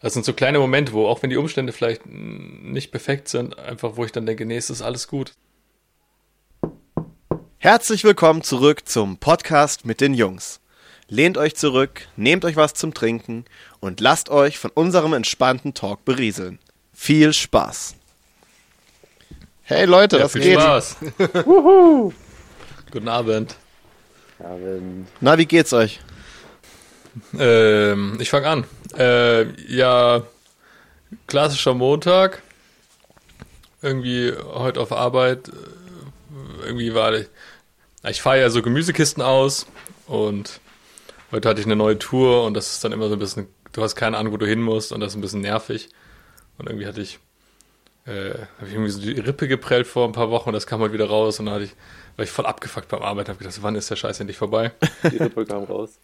Das sind so kleine Momente, wo, auch wenn die Umstände vielleicht nicht perfekt sind, einfach wo ich dann denke, nee, es ist alles gut. Herzlich willkommen zurück zum Podcast mit den Jungs. Lehnt euch zurück, nehmt euch was zum Trinken und lasst euch von unserem entspannten Talk berieseln. Viel Spaß. Hey Leute, was geht? Viel Spaß. Guten Abend. Guten Abend. Na, wie geht's euch? Ich fange an. Ja, klassischer Montag. Irgendwie heute auf Arbeit. Irgendwie war ich fahre ja so Gemüsekisten aus und heute hatte ich eine neue Tour und das ist dann immer so ein bisschen, du hast keine Ahnung, wo du hin musst und das ist ein bisschen nervig. Und irgendwie hatte ich, habe ich irgendwie so die Rippe geprellt vor ein paar Wochen und das kam halt wieder raus und dann war ich voll abgefuckt beim Arbeiten, habe gedacht, wann ist der Scheiß endlich vorbei? Die Rippe kam raus.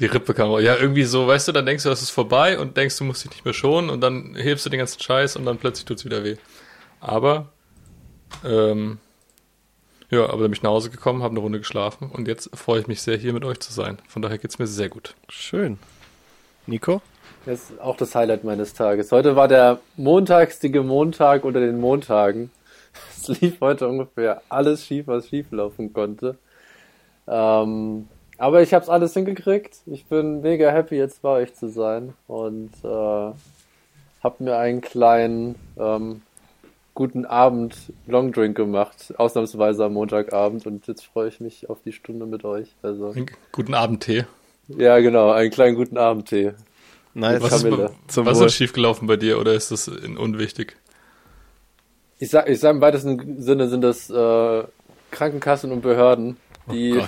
Die Rippe kam raus. Ja, irgendwie so, weißt du, dann denkst du, das ist vorbei und denkst, du musst dich nicht mehr schonen und dann hebst du den ganzen Scheiß und dann plötzlich tut's wieder weh. Aber, ja, aber dann bin ich nach Hause gekommen, habe eine Runde geschlafen und jetzt freue ich mich sehr, hier mit euch zu sein. Von daher geht's mir sehr gut. Schön. Nico? Das ist auch das Highlight meines Tages. Heute war der montagstige Montag unter den Montagen. Es lief heute ungefähr alles schief, was schief laufen konnte. Aber ich habe es alles hingekriegt. Ich bin mega happy, jetzt bei euch zu sein und habe mir einen kleinen... guten Abend Longdrink gemacht, ausnahmsweise am Montagabend und jetzt freue ich mich auf die Stunde mit euch. Also guten Abendtee. Ja, genau, einen kleinen guten Abendtee. Nice. Was ist schiefgelaufen bei dir oder ist das unwichtig? Ich sag im weitesten Sinne sind das Krankenkassen und Behörden, die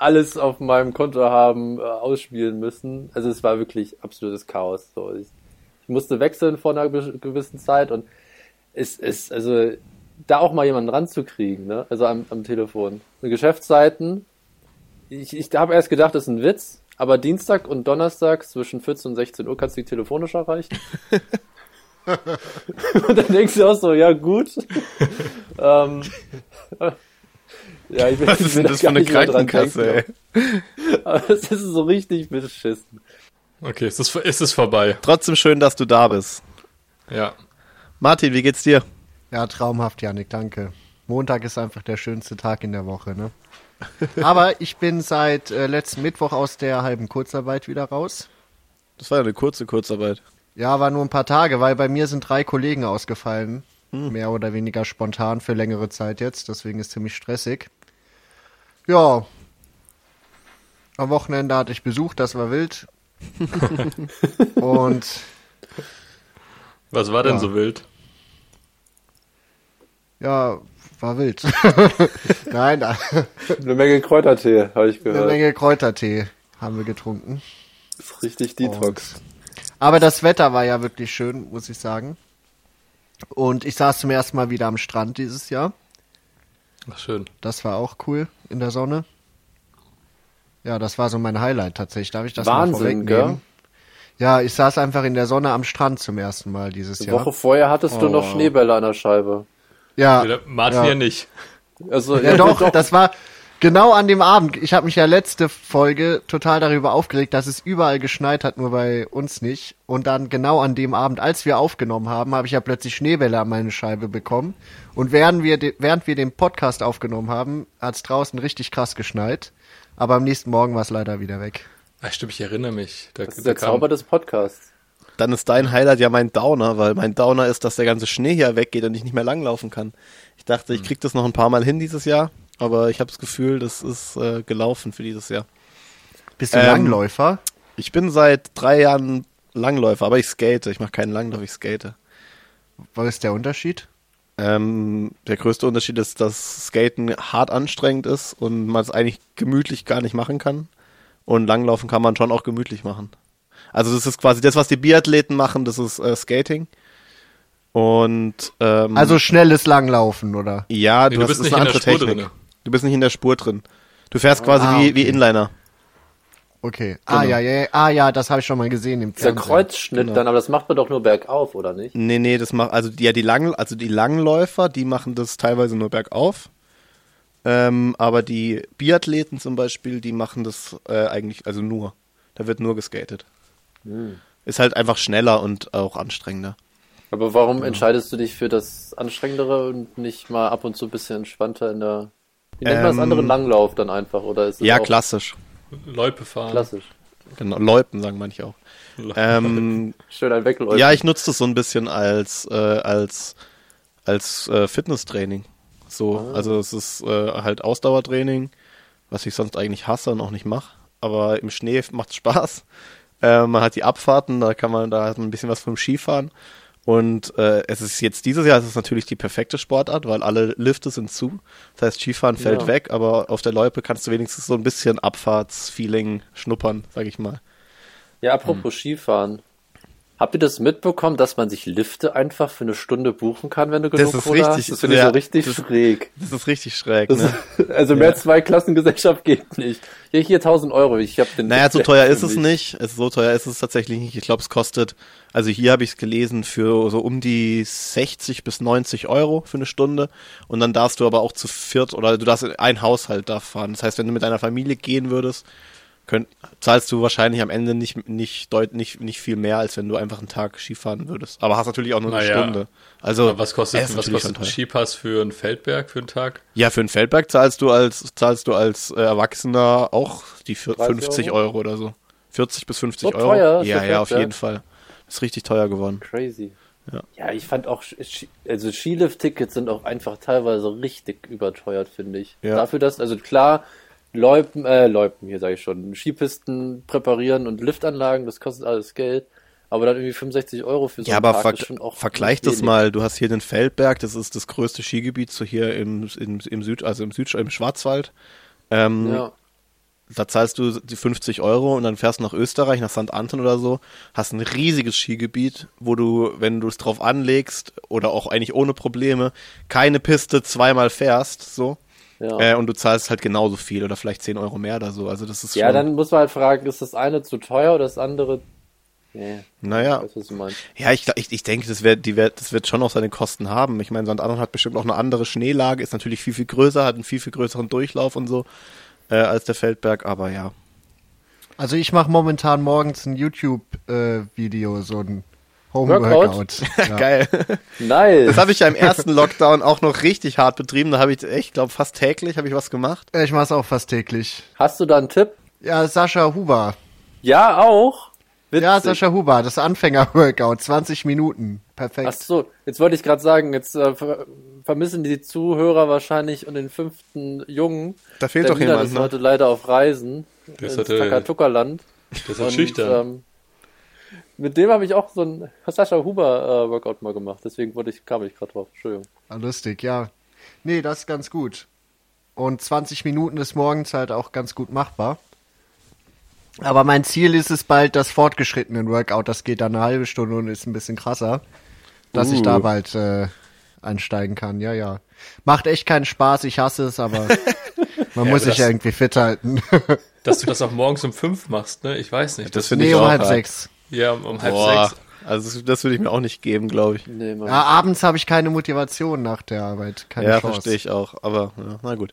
alles auf meinem Konto haben, ausspielen müssen. Also es war wirklich absolutes Chaos. So. Ich musste wechseln vor einer gewissen Zeit und es ist, also da auch mal jemanden ranzukriegen, ne? Also am Telefon. Und Geschäftszeiten, ich habe erst gedacht, das ist ein Witz, aber Dienstag und Donnerstag zwischen 14 und 16 Uhr kannst du die telefonisch erreichen. Und dann denkst du auch so, ja gut. Ja, ich bin, was ist denn das für eine Krankenkasse, ey? Aber das ist so richtig beschissen. Okay, es ist vorbei. Trotzdem schön, dass du da bist. Ja. Martin, wie geht's dir? Ja, traumhaft, Jannik, danke. Montag ist einfach der schönste Tag in der Woche, ne? Aber ich bin seit letzten Mittwoch aus der halben Kurzarbeit wieder raus. Das war ja eine kurze Kurzarbeit. Ja, war nur ein paar Tage, weil bei mir sind 3 Kollegen ausgefallen. Mehr oder weniger spontan für längere Zeit jetzt, deswegen ist es ziemlich stressig. Ja. Am Wochenende hatte ich Besuch, das war wild. Und was war denn so wild? Ja, war wild. Nein, eine Menge Kräutertee, habe ich gehört. Eine Menge Kräutertee haben wir getrunken. Das ist richtig Detox. Und, aber das Wetter war ja wirklich schön, muss ich sagen. Und ich saß zum ersten Mal wieder am Strand dieses Jahr. Ach, schön. Das war auch cool in der Sonne. Ja, das war so mein Highlight tatsächlich. Darf ich das Wahnsinn, mal vorwegnehmen? Gell? Ja, ich saß einfach in der Sonne am Strand zum ersten Mal dieses Jahr. Eine Woche vorher hattest du noch Schneebälle an der Scheibe. Ja. Martin ja nicht. Also, ja doch, das war genau an dem Abend. Ich habe mich ja letzte Folge total darüber aufgeregt, dass es überall geschneit hat, nur bei uns nicht. Und dann genau an dem Abend, als wir aufgenommen haben, habe ich ja plötzlich Schneebälle an meine Scheibe bekommen. Und während wir den Podcast aufgenommen haben, hat es draußen richtig krass geschneit. Aber am nächsten Morgen war es leider wieder weg. Ach stimmt, ich erinnere mich. Das ist der Zauber des Podcasts. Dann ist dein Highlight ja mein Downer, weil mein Downer ist, dass der ganze Schnee hier weggeht und ich nicht mehr langlaufen kann. Ich dachte, ich krieg das noch ein paar Mal hin dieses Jahr, aber ich habe das Gefühl, das ist gelaufen für dieses Jahr. Bist du Langläufer? Ich bin seit 3 Jahren Langläufer, aber ich skate. Ich mache keinen Langlauf, ich skate. Was ist der Unterschied? Der größte Unterschied ist, dass Skaten hart anstrengend ist und man es eigentlich gemütlich gar nicht machen kann. Und Langlaufen kann man schon auch gemütlich machen. Also das ist quasi das, was die Biathleten machen, das ist Skating. Und also schnelles Langlaufen, oder? Ja, du bist nicht in der Spur drin. Du bist nicht in der Spur drin. Du fährst quasi wie Inliner. Okay. Genau. Ah ja, das habe ich schon mal gesehen im Fernsehen. Der Kreuzschnitt dann, aber das macht man doch nur bergauf, oder nicht? Nee, das macht die Langläufer, die machen das teilweise nur bergauf. Aber die Biathleten zum Beispiel, die machen das eigentlich, also nur. Da wird nur geskatet. ist halt einfach schneller und auch anstrengender. Aber warum entscheidest du dich für das Anstrengendere und nicht mal ab und zu ein bisschen entspannter in der... Wie nennt man das andere? Langlauf dann einfach, oder ist es ja, auch klassisch. Loipe fahren. Klassisch. Genau, Loipen sagen manche auch. Schön ein Wegläupen. Ja, ich nutze das so ein bisschen als Fitnesstraining. So, also es ist halt Ausdauertraining, was ich sonst eigentlich hasse und auch nicht mache. Aber im Schnee macht es Spaß. Man hat die Abfahrten, da hat man ein bisschen was vom Skifahren. Und es ist jetzt dieses Jahr, es ist natürlich die perfekte Sportart, weil alle Lifte sind zu. Das heißt, Skifahren fällt weg, aber auf der Loipe kannst du wenigstens so ein bisschen Abfahrtsfeeling schnuppern, sag ich mal. Ja, apropos Skifahren. Habt ihr das mitbekommen, dass man sich Lifte einfach für eine Stunde buchen kann, wenn du genug Kohle hast? Das finde ich so richtig schräg. Das ist richtig schräg, ne? Also mehr Zweiklassengesellschaft geht nicht. Hier 1.000 €, ich hab den... Naja, so teuer ist es nicht. So teuer ist es tatsächlich nicht. Ich glaube, es kostet, also hier habe ich es gelesen, für so um die 60 bis 90 Euro für eine Stunde. Und dann darfst du aber auch zu viert, oder du darfst ein Haushalt da fahren. Das heißt, wenn du mit einer Familie gehen würdest, zahlst du wahrscheinlich am Ende nicht viel mehr, als wenn du einfach einen Tag Skifahren würdest. Aber hast natürlich auch nur eine Stunde. Also aber was kostet ein Skipass für einen Feldberg, für einen Tag? Ja, für einen Feldberg zahlst du als Erwachsener auch die 50 Euro oder so. 40 bis 50 Euro. Teuer, ja, auf jeden Fall. Ist richtig teuer geworden. Crazy. Ja, ich fand auch, also Skilift-Tickets sind auch einfach teilweise richtig überteuert, finde ich. Ja. Dafür, dass, also klar, Loipen, hier sage ich schon, Skipisten präparieren und Liftanlagen, das kostet alles Geld, aber dann irgendwie 65 € für so einen Tag ist schon auch... Vergleich das mal, du hast hier den Feldberg, das ist das größte Skigebiet so hier im Schwarzwald. Da zahlst du die 50 € und dann fährst du nach Österreich, nach St. Anton oder so, hast ein riesiges Skigebiet, wo du, wenn du es drauf anlegst oder auch eigentlich ohne Probleme, keine Piste zweimal fährst, so. Ja. Und du zahlst halt genauso viel oder vielleicht 10 Euro mehr oder so. Also das ist schon... dann muss man halt fragen, ist das eine zu teuer oder das andere... Nee. Naja. Ich weiß, was du meinst. Ja, ich denke, das wird schon auch seine Kosten haben. Ich meine, St. Anton hat bestimmt auch eine andere Schneelage, ist natürlich viel, viel größer, hat einen viel, viel größeren Durchlauf und so als der Feldberg, aber ja. Also ich mache momentan morgens ein YouTube-Video, so ein Home-Workout. Ja. Geil. Nice. Das habe ich ja im ersten Lockdown auch noch richtig hart betrieben. Da habe ich echt, glaube fast täglich habe ich was gemacht. Ich mache es auch fast täglich. Hast du da einen Tipp? Ja, Sascha Huber. Ja, auch? Witzig. Ja, Sascha Huber, das Anfänger-Workout, 20 Minuten. Perfekt. Ach so, jetzt wollte ich gerade sagen, jetzt vermissen die Zuhörer wahrscheinlich und den 5. Jungen. Da fehlt doch jemand, ne? Der ist heute leider auf Reisen. Das ins Takatuka-Land. Das ist schüchtern. Mit dem habe ich auch so ein Sascha Huber Workout mal gemacht, deswegen kam ich gerade drauf. Entschuldigung. Ah, lustig, ja. Nee, das ist ganz gut. Und 20 Minuten ist morgens halt auch ganz gut machbar. Aber mein Ziel ist es bald, das fortgeschrittene Workout, das geht dann eine halbe Stunde und ist ein bisschen krasser, dass ich da bald einsteigen kann. Ja. Macht echt keinen Spaß, ich hasse es, aber man muss sich irgendwie fit halten. Dass du das auch morgens um 5 machst, ne? Ich weiß nicht. Das finde ich um 5:30. Ja, um 5:30. Also das würde ich mir auch nicht geben, glaube ich. Nee, ja, abends habe ich keine Motivation nach der Arbeit. Keine Chance. Ja, verstehe ich auch. Aber ja, na gut.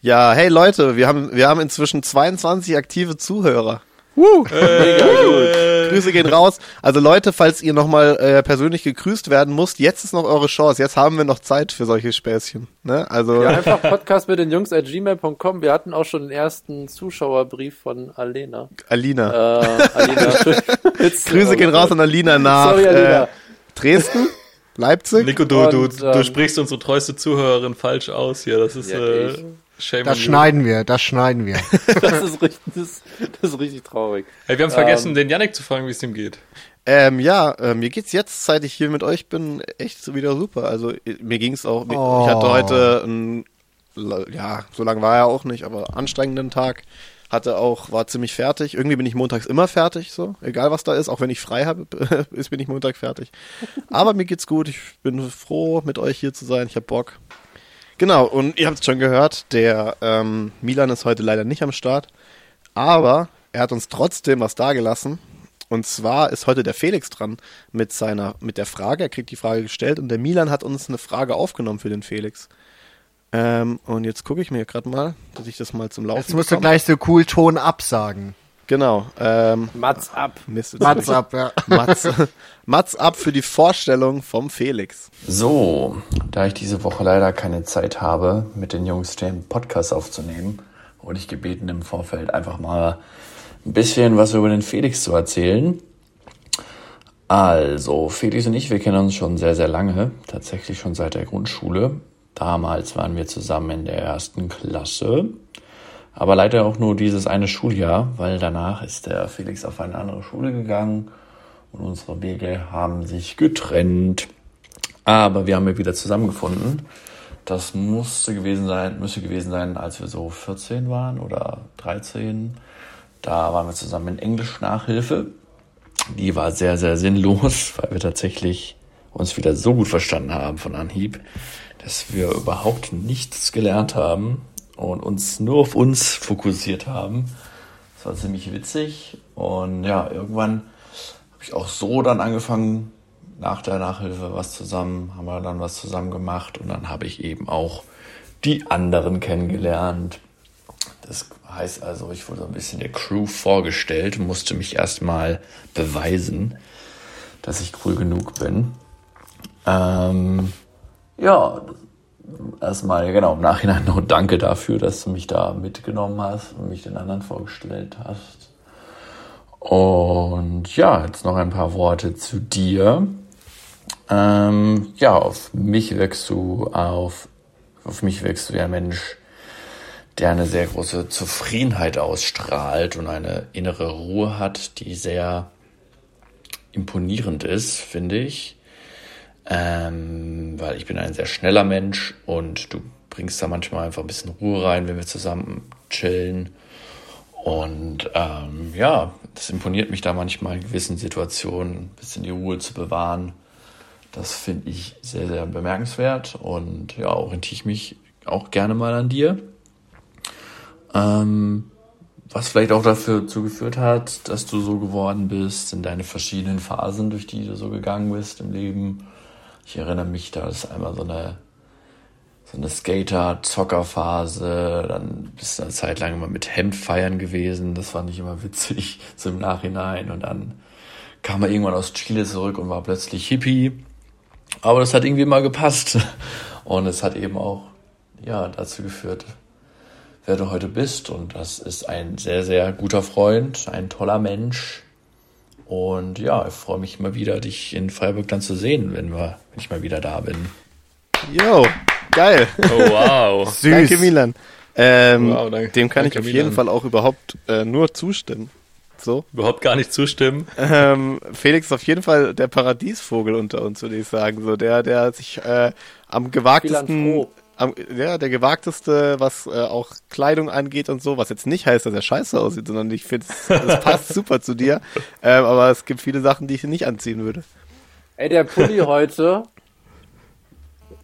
Ja, hey Leute, wir haben inzwischen 22 aktive Zuhörer. Mega gut. Grüße gehen raus. Also Leute, falls ihr nochmal persönlich gegrüßt werden müsst, jetzt ist noch eure Chance. Jetzt haben wir noch Zeit für solche Späßchen. Ne? Also ja, einfach Podcast mit den Jungs @gmail.com. Wir hatten auch schon den ersten Zuschauerbrief von Alina. Alina. Grüße gehen raus an Alina nach Dresden, Leipzig. Nico, du sprichst unsere treueste Zuhörerin falsch aus hier. Das ist... Das schneiden wir. Das ist richtig traurig. Hey, wir haben vergessen, den Jannik zu fragen, wie es ihm geht. Mir geht's jetzt, seit ich hier mit euch bin, echt wieder super. Also mir ging's auch. Ich hatte heute so lange war er auch nicht, aber anstrengenden Tag. War ziemlich fertig. Irgendwie bin ich montags immer fertig, so. Egal was da ist, auch wenn ich frei habe, bin ich Montag fertig. Aber mir geht's gut. Ich bin froh, mit euch hier zu sein. Ich habe Bock. Genau, und ihr habt es schon gehört, der Milan ist heute leider nicht am Start, aber er hat uns trotzdem was dagelassen. Und zwar ist heute der Felix dran mit der Frage, er kriegt die Frage gestellt und der Milan hat uns eine Frage aufgenommen für den Felix. Und jetzt gucke ich mir gerade mal, dass ich das mal zum Laufen bekomme. Jetzt musst du gleich so cool Ton absagen. Genau. Mats ab. Mist, Mats ab, ja. Mats ab für die Vorstellung vom Felix. So, da ich diese Woche leider keine Zeit habe, mit den Jungs den Podcast aufzunehmen, wurde ich gebeten, im Vorfeld einfach mal ein bisschen was über den Felix zu erzählen. Also, Felix und ich, wir kennen uns schon sehr, sehr lange. Tatsächlich schon seit der Grundschule. Damals waren wir zusammen in der 1. Klasse. Aber leider auch nur dieses eine Schuljahr, weil danach ist der Felix auf eine andere Schule gegangen und unsere Wege haben sich getrennt. Aber wir haben ja wieder zusammengefunden. Das müsste gewesen sein, als wir so 14 waren oder 13. Da waren wir zusammen in Englisch-Nachhilfe. Die war sehr, sehr sinnlos, weil wir tatsächlich uns wieder so gut verstanden haben von Anhieb, dass wir überhaupt nichts gelernt haben und uns nur auf uns fokussiert haben. Das war ziemlich witzig. Und ja, irgendwann habe ich auch so dann angefangen, nach der Nachhilfe haben wir dann was zusammen gemacht. Und dann habe ich eben auch die anderen kennengelernt. Das heißt also, ich wurde so ein bisschen der Crew vorgestellt, musste mich erstmal beweisen, dass ich cool genug bin. Erstmal, genau, im Nachhinein noch danke dafür, dass du mich da mitgenommen hast und mich den anderen vorgestellt hast. Und ja, jetzt noch ein paar Worte zu dir. Auf mich wirkst du ein Mensch, der eine sehr große Zufriedenheit ausstrahlt und eine innere Ruhe hat, die sehr imponierend ist, finde ich. Weil ich bin ein sehr schneller Mensch und du bringst da manchmal einfach ein bisschen Ruhe rein, wenn wir zusammen chillen. Und das imponiert mich da manchmal in gewissen Situationen, ein bisschen die Ruhe zu bewahren. Das finde ich sehr, sehr bemerkenswert und ja, orientiere ich mich auch gerne mal an dir. Was vielleicht auch dafür zugeführt hat, dass du so geworden bist in deine verschiedenen Phasen, durch die du so gegangen bist im Leben. Ich erinnere mich, da ist einmal so eine Skater-Zocker-Phase, dann bist du eine Zeit lang immer mit Hemd feiern gewesen, das fand ich immer witzig, so im Nachhinein. Und dann kam er irgendwann aus Chile zurück und war plötzlich Hippie. Aber das hat irgendwie immer gepasst. Und es hat eben auch dazu geführt, wer du heute bist. Und das ist ein sehr, sehr guter Freund, ein toller Mensch. Und ja, ich freue mich immer wieder, dich in Freiburg dann zu sehen, wenn ich mal wieder da bin. Jo, geil. Oh, wow. Süß. Danke, Milan. Dem kann ich auf jeden Fall auch überhaupt nur zustimmen. So? Überhaupt gar nicht zustimmen. Felix ist auf jeden Fall der Paradiesvogel unter uns, würde ich sagen. So, der sich am gewagtesten... der gewagteste, was auch Kleidung angeht und so, was jetzt nicht heißt, dass er scheiße aussieht, sondern ich finde, es passt super zu dir, aber es gibt viele Sachen, die ich nicht anziehen würde. Ey, der Pulli heute,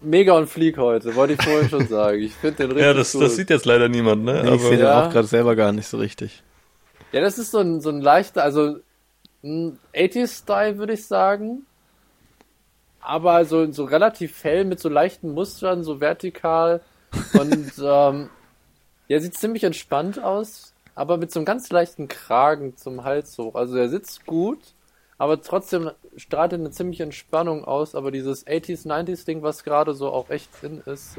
mega und flieg heute, wollte ich vorhin schon sagen. Ich finde den richtig cool. Das sieht jetzt leider niemand, ne? Nee, aber ich sehe den auch gerade selber gar nicht so richtig. Ja, das ist so ein leichter, also ein 80s-Style, würde ich sagen. Aber so relativ hell mit so leichten Mustern, so vertikal und sieht ziemlich entspannt aus, aber mit so einem ganz leichten Kragen zum Hals hoch. Also er sitzt gut, aber trotzdem strahlt eine ziemliche Entspannung aus, aber dieses 80s, 90s Ding, was gerade so auch echt in ist,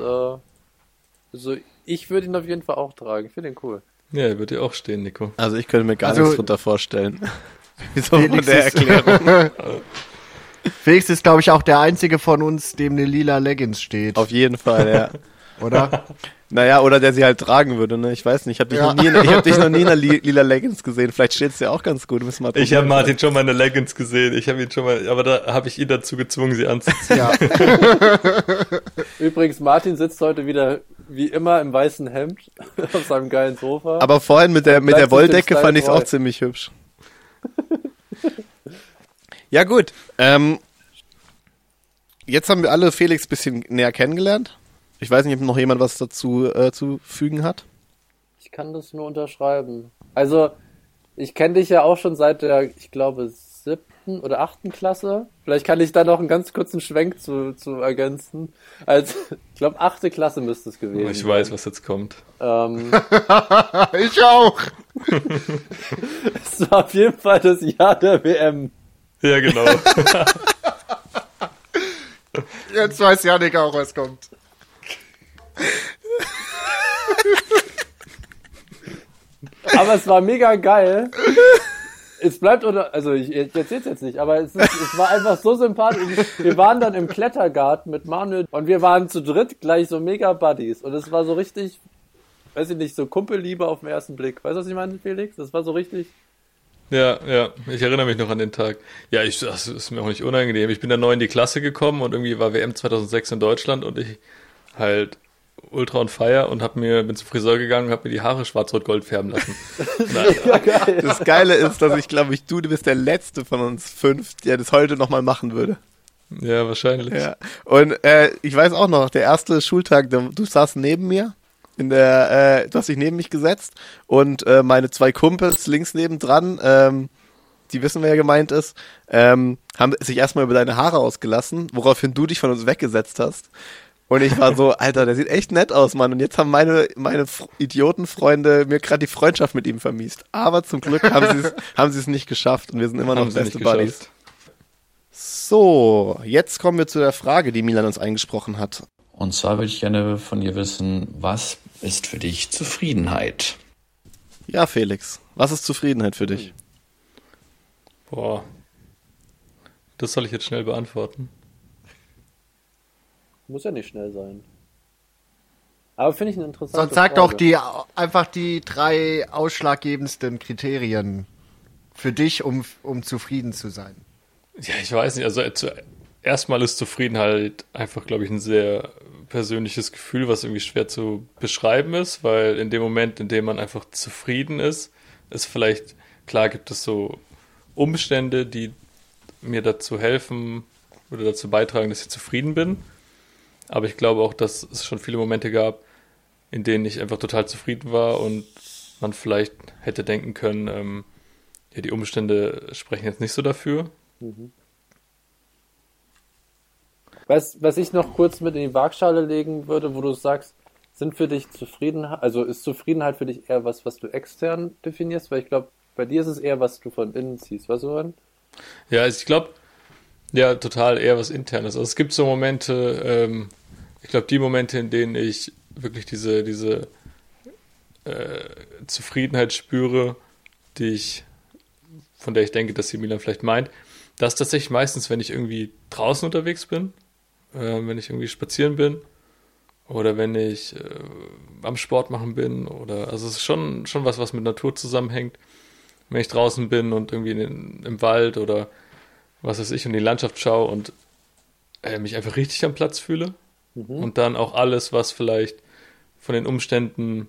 ich würde ihn auf jeden Fall auch tragen, ich finde ihn cool. Ja, er würde dir auch stehen, Nico. Also ich könnte mir gar nichts drunter vorstellen. Wieso von der Erklärung? Felix ist, glaube ich, auch der einzige von uns, dem eine lila Leggings steht. Auf jeden Fall, ja. Oder? Naja, oder der sie halt tragen würde, ne? Ich weiß nicht, ich habe dich, noch nie in einer lila Leggings gesehen. Vielleicht steht es dir auch ganz gut. Mal ich habe Martin schon mal in der Leggings gesehen. Aber da habe ich ihn dazu gezwungen, sie anzuziehen. Ja. Übrigens, Martin sitzt heute wieder wie immer im weißen Hemd auf seinem geilen Sofa. Aber vorhin mit der Wolldecke fand ich es auch ziemlich hübsch. Ja gut, jetzt haben wir alle Felix ein bisschen näher kennengelernt. Ich weiß nicht, ob noch jemand was dazu zu fügen hat. Ich kann das nur unterschreiben. Also, ich kenne dich ja auch schon seit der, ich glaube, 7. oder 8. Klasse. Vielleicht kann ich da noch einen ganz kurzen Schwenk zu ergänzen. Also, ich glaube, 8. Klasse müsste es gewesen sein. Ich weiß, was jetzt kommt. Ich auch! Es war auf jeden Fall das Jahr der WM. Ja, genau. Jetzt weiß Jannik auch, was kommt. Aber es war mega geil. Es bleibt unter, also ich erzähl's jetzt nicht, aber es war einfach so sympathisch. Wir waren dann im Klettergarten mit Manuel und wir waren zu dritt gleich so mega Buddies. Und es war so richtig, weiß ich nicht, so Kumpelliebe auf den ersten Blick. Weißt du, was ich meine, Felix? Das war so richtig... Ja, ich erinnere mich noch an den Tag. Ja, das ist mir auch nicht unangenehm. Ich bin dann neu in die Klasse gekommen und irgendwie war WM 2006 in Deutschland und ich halt... Ultra on Fire und bin zum Friseur gegangen und hab mir die Haare schwarz-rot-gold färben lassen. Geil. Das Geile ist, dass ich glaube, du bist der Letzte von uns 5, der das heute nochmal machen würde. Ja, wahrscheinlich. Ja. Und ich weiß auch noch, der erste Schultag, du saßt neben mir, du hast dich neben mich gesetzt und meine zwei Kumpels links nebendran, die wissen, wer gemeint ist, haben sich erstmal über deine Haare ausgelassen, woraufhin du dich von uns weggesetzt hast. Und ich war so, Alter, der sieht echt nett aus, Mann. Und jetzt haben meine Idiotenfreunde mir gerade die Freundschaft mit ihm vermiest. Aber zum Glück haben sie es nicht geschafft und wir sind immer noch beste Buddies. So, jetzt kommen wir zu der Frage, die Milan uns eingesprochen hat. Und zwar würde ich gerne von dir wissen, was ist für dich Zufriedenheit? Ja, Felix, was ist Zufriedenheit für dich? Boah, das soll ich jetzt schnell beantworten. Muss ja nicht schnell sein. Aber finde ich eine interessante Frage. Sonst sag doch einfach die 3 ausschlaggebendsten Kriterien für dich, um zufrieden zu sein. Ja, ich weiß nicht. Also erstmal ist Zufriedenheit einfach, glaube ich, ein sehr persönliches Gefühl, was irgendwie schwer zu beschreiben ist, weil in dem Moment, in dem man einfach zufrieden ist, ist vielleicht, klar gibt es so Umstände, die mir dazu helfen oder dazu beitragen, dass ich zufrieden bin. Aber ich glaube auch, dass es schon viele Momente gab, in denen ich einfach total zufrieden war und man vielleicht hätte denken können, ja, die Umstände sprechen jetzt nicht so dafür. Mhm. Was ich noch kurz mit in die Waagschale legen würde, wo du sagst, ist Zufriedenheit für dich eher was du extern definierst? Weil ich glaube, bei dir ist es eher, was du von innen ziehst. Weißt du, Mann? Ja, also ich glaube... Ja, total, eher was Internes. Also es gibt so Momente, ich glaube, die Momente, in denen ich wirklich diese Zufriedenheit spüre, von der ich denke, dass sie Milan vielleicht meint, das ist tatsächlich meistens, wenn ich irgendwie draußen unterwegs bin, wenn ich irgendwie spazieren bin oder wenn ich am Sport machen bin oder, also es ist schon was mit Natur zusammenhängt, wenn ich draußen bin und irgendwie im Wald oder was weiß ich, in die Landschaft schaue und mich einfach richtig am Platz fühle. Mhm. Und dann auch alles, was vielleicht von den Umständen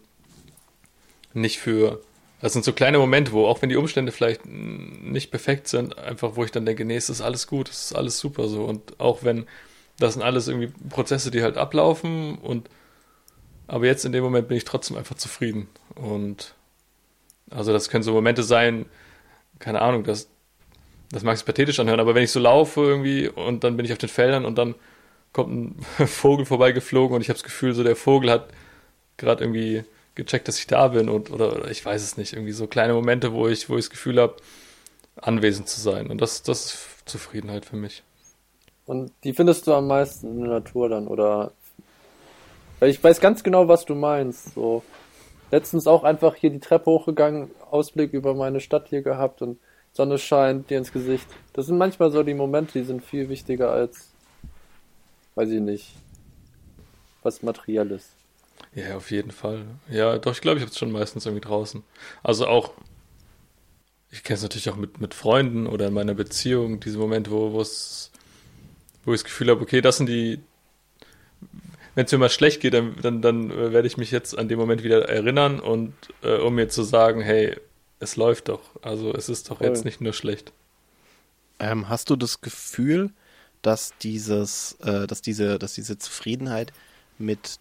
nicht für... Das sind so kleine Momente, wo, auch wenn die Umstände vielleicht nicht perfekt sind, einfach wo ich dann denke, nee, es ist alles gut, es ist alles super so. Und auch wenn, das sind alles irgendwie Prozesse, die halt ablaufen aber jetzt in dem Moment bin ich trotzdem einfach zufrieden. Und also das können so Momente sein, keine Ahnung, das mag sich pathetisch anhören, aber wenn ich so laufe irgendwie und dann bin ich auf den Feldern und dann kommt ein Vogel vorbeigeflogen und ich habe das Gefühl, so der Vogel hat gerade irgendwie gecheckt, dass ich da bin oder ich weiß es nicht, irgendwie so kleine Momente, wo ich das Gefühl habe, anwesend zu sein und das ist Zufriedenheit für mich. Und die findest du am meisten in der Natur dann, oder? Weil ich weiß ganz genau, was du meinst, so. Letztens auch einfach hier die Treppe hochgegangen, Ausblick über meine Stadt hier gehabt und Sonne scheint dir ins Gesicht. Das sind manchmal so die Momente, die sind viel wichtiger als, weiß ich nicht, was Materielles. Ja, auf jeden Fall. Ja, doch, ich glaube, ich habe es schon meistens irgendwie draußen. Also auch, ich kenne es natürlich auch mit Freunden oder in meiner Beziehung, diese Momente, wo ich das Gefühl habe, okay, das sind die, wenn es mir mal schlecht geht, dann werde ich mich jetzt an den Moment wieder erinnern und um mir zu sagen, hey, es läuft doch, also es ist doch jetzt nicht nur schlecht. Hast du das Gefühl, dass diese Zufriedenheit mit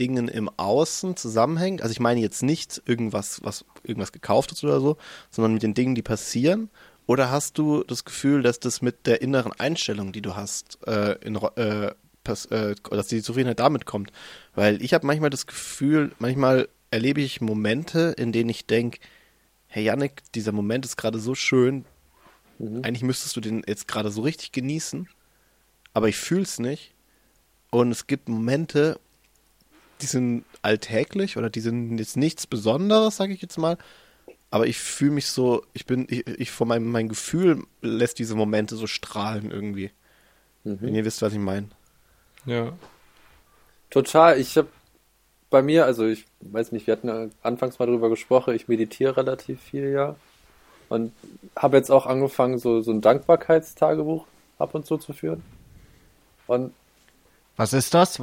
Dingen im Außen zusammenhängt? Also ich meine jetzt nicht irgendwas, was irgendwas gekauft ist oder so, sondern mit den Dingen, die passieren. Oder hast du das Gefühl, dass das mit der inneren Einstellung, die du hast, dass die Zufriedenheit damit kommt? Weil ich habe manchmal das Gefühl, manchmal erlebe ich Momente, in denen ich denke, hey Jannik, dieser Moment ist gerade so schön, eigentlich müsstest du den jetzt gerade so richtig genießen, aber ich fühl's nicht. Und es gibt Momente, die sind alltäglich oder die sind jetzt nichts Besonderes, sage ich jetzt mal, aber ich fühle mich so, mein Gefühl lässt diese Momente so strahlen irgendwie. Wenn ihr wisst, was ich meine. Ja. Total, ich weiß nicht, wir hatten ja anfangs mal drüber gesprochen, ich meditiere relativ viel, ja. Und habe jetzt auch angefangen, so ein Dankbarkeitstagebuch ab und zu führen. Und Was ist das?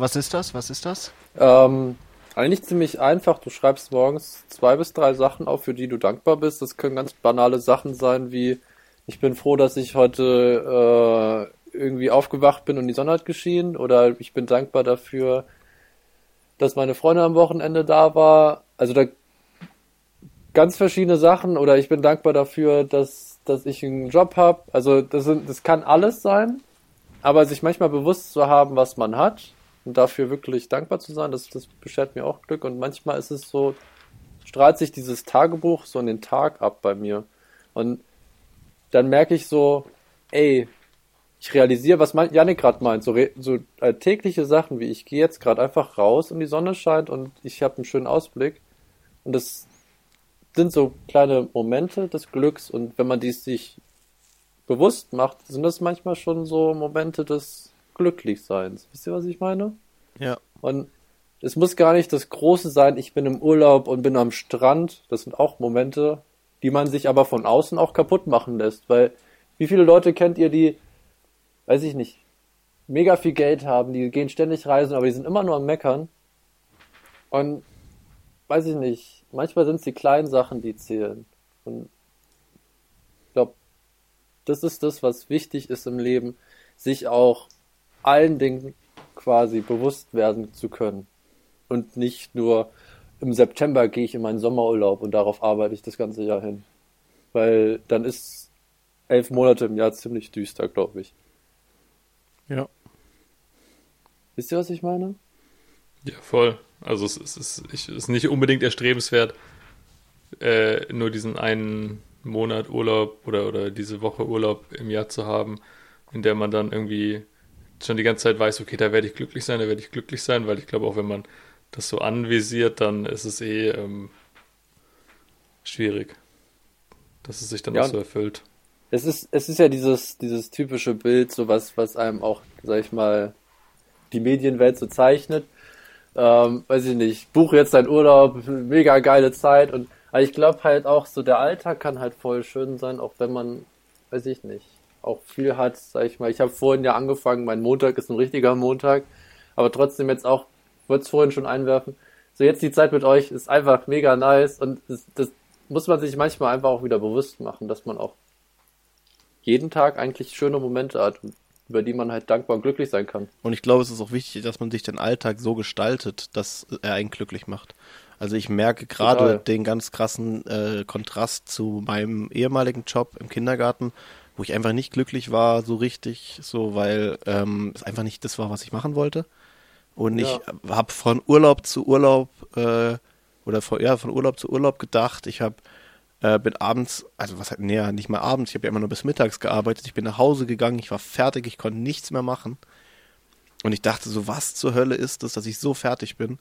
Eigentlich ziemlich einfach. Du schreibst morgens 2 bis 3 Sachen auf, für die du dankbar bist. Das können ganz banale Sachen sein, wie ich bin froh, dass ich heute irgendwie aufgewacht bin und die Sonne hat geschienen, oder ich bin dankbar dafür, dass meine Freundin am Wochenende da war. Also da ganz verschiedene Sachen, oder ich bin dankbar dafür, dass ich einen Job habe. Also das kann alles sein, aber sich manchmal bewusst zu haben, was man hat und dafür wirklich dankbar zu sein, das beschert mir auch Glück. Und manchmal ist es so, strahlt sich dieses Tagebuch so in den Tag ab bei mir. Und dann merke ich so, ey, ich realisiere, was Jannik gerade meint, so alltägliche Sachen wie ich gehe jetzt gerade einfach raus und die Sonne scheint und ich habe einen schönen Ausblick. Und das sind so kleine Momente des Glücks, und wenn man die sich bewusst macht, sind das manchmal schon so Momente des Glücklichseins. Wisst ihr, was ich meine? Ja. Und es muss gar nicht das Große sein, ich bin im Urlaub und bin am Strand. Das sind auch Momente, die man sich aber von außen auch kaputt machen lässt, weil wie viele Leute kennt ihr, die weiß ich nicht, mega viel Geld haben, die gehen ständig reisen, aber die sind immer nur am Meckern. Und, weiß ich nicht, manchmal sind es die kleinen Sachen, die zählen. Und ich glaube, das ist das, was wichtig ist im Leben, sich auch allen Dingen quasi bewusst werden zu können. Und nicht nur im September gehe ich in meinen Sommerurlaub und darauf arbeite ich das ganze Jahr hin. Weil dann ist 11 Monate im Jahr ziemlich düster, glaube ich. Ja. Wisst ihr, was ich meine? Ja, voll. Also es ist nicht unbedingt erstrebenswert, nur diesen einen Monat Urlaub oder diese Woche Urlaub im Jahr zu haben, in der man dann irgendwie schon die ganze Zeit weiß, okay, da werde ich glücklich sein, weil ich glaube, auch wenn man das so anvisiert, dann ist es schwierig, dass es sich dann auch so erfüllt. Es ist ja dieses typische Bild, sowas, was einem auch, sag ich mal, die Medienwelt so zeichnet. Weiß ich nicht, buche jetzt deinen Urlaub, mega geile Zeit. Aber ich glaube halt auch so, der Alltag kann halt voll schön sein, auch wenn man, weiß ich nicht, auch viel hat, sag ich mal. Ich habe vorhin ja angefangen, mein Montag ist ein richtiger Montag, aber trotzdem jetzt auch, wollte es vorhin schon einwerfen, so jetzt die Zeit mit euch ist einfach mega nice, und das muss man sich manchmal einfach auch wieder bewusst machen, dass man auch jeden Tag eigentlich schöne Momente hat, über die man halt dankbar und glücklich sein kann. Und ich glaube, es ist auch wichtig, dass man sich den Alltag so gestaltet, dass er einen glücklich macht. Also ich merke gerade den ganz krassen Kontrast zu meinem ehemaligen Job im Kindergarten, wo ich einfach nicht glücklich war, so richtig, so, weil es einfach nicht das war, was ich machen wollte. Und ich habe von Urlaub zu Urlaub von Urlaub zu Urlaub gedacht. Ich bin abends, nicht mal abends, ich habe ja immer nur bis mittags gearbeitet, ich bin nach Hause gegangen, ich war fertig, ich konnte nichts mehr machen. Und ich dachte so, was zur Hölle ist das, dass ich so fertig bin?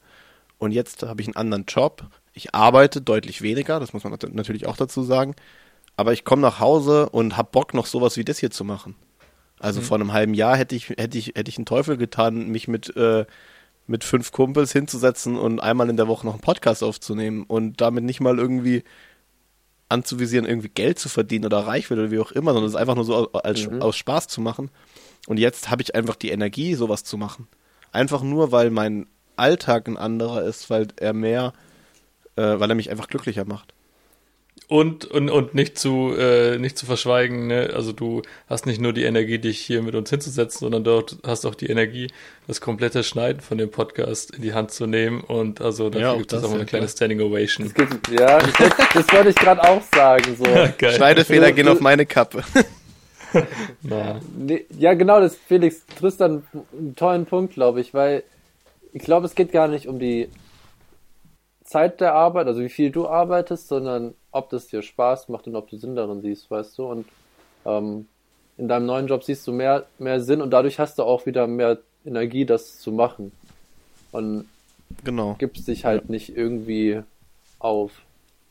Und jetzt habe ich einen anderen Job, ich arbeite deutlich weniger, das muss man natürlich auch dazu sagen, aber ich komme nach Hause und habe Bock, noch sowas wie das hier zu machen. Also vor einem halben Jahr hätte ich einen Teufel getan, mich mit 5 Kumpels hinzusetzen und einmal in der Woche noch einen Podcast aufzunehmen und damit nicht mal irgendwie anzuvisieren, irgendwie Geld zu verdienen oder reich wird oder wie auch immer, sondern es einfach nur so aus Spaß zu machen. Und jetzt habe ich einfach die Energie, sowas zu machen. Einfach nur, weil mein Alltag ein anderer ist, weil er mich einfach glücklicher macht. Und nicht zu verschweigen, ne? Also du hast nicht nur die Energie, dich hier mit uns hinzusetzen, sondern dort hast auch die Energie, das komplette Schneiden von dem Podcast in die Hand zu nehmen, und also dafür gibt es auch mal eine kleine Standing Ovation. Das wollte ich gerade auch sagen. So. Ja, Schneidefehler gehen auf meine Kappe. Ja, genau, das Felix trifft dann einen tollen Punkt, glaube ich, weil ich glaube, es geht gar nicht um die Zeit der Arbeit, also wie viel du arbeitest, sondern ob das dir Spaß macht und ob du Sinn darin siehst, weißt du. Und in deinem neuen Job siehst du mehr Sinn und dadurch hast du auch wieder mehr Energie, das zu machen. Und gibst dich halt nicht irgendwie auf.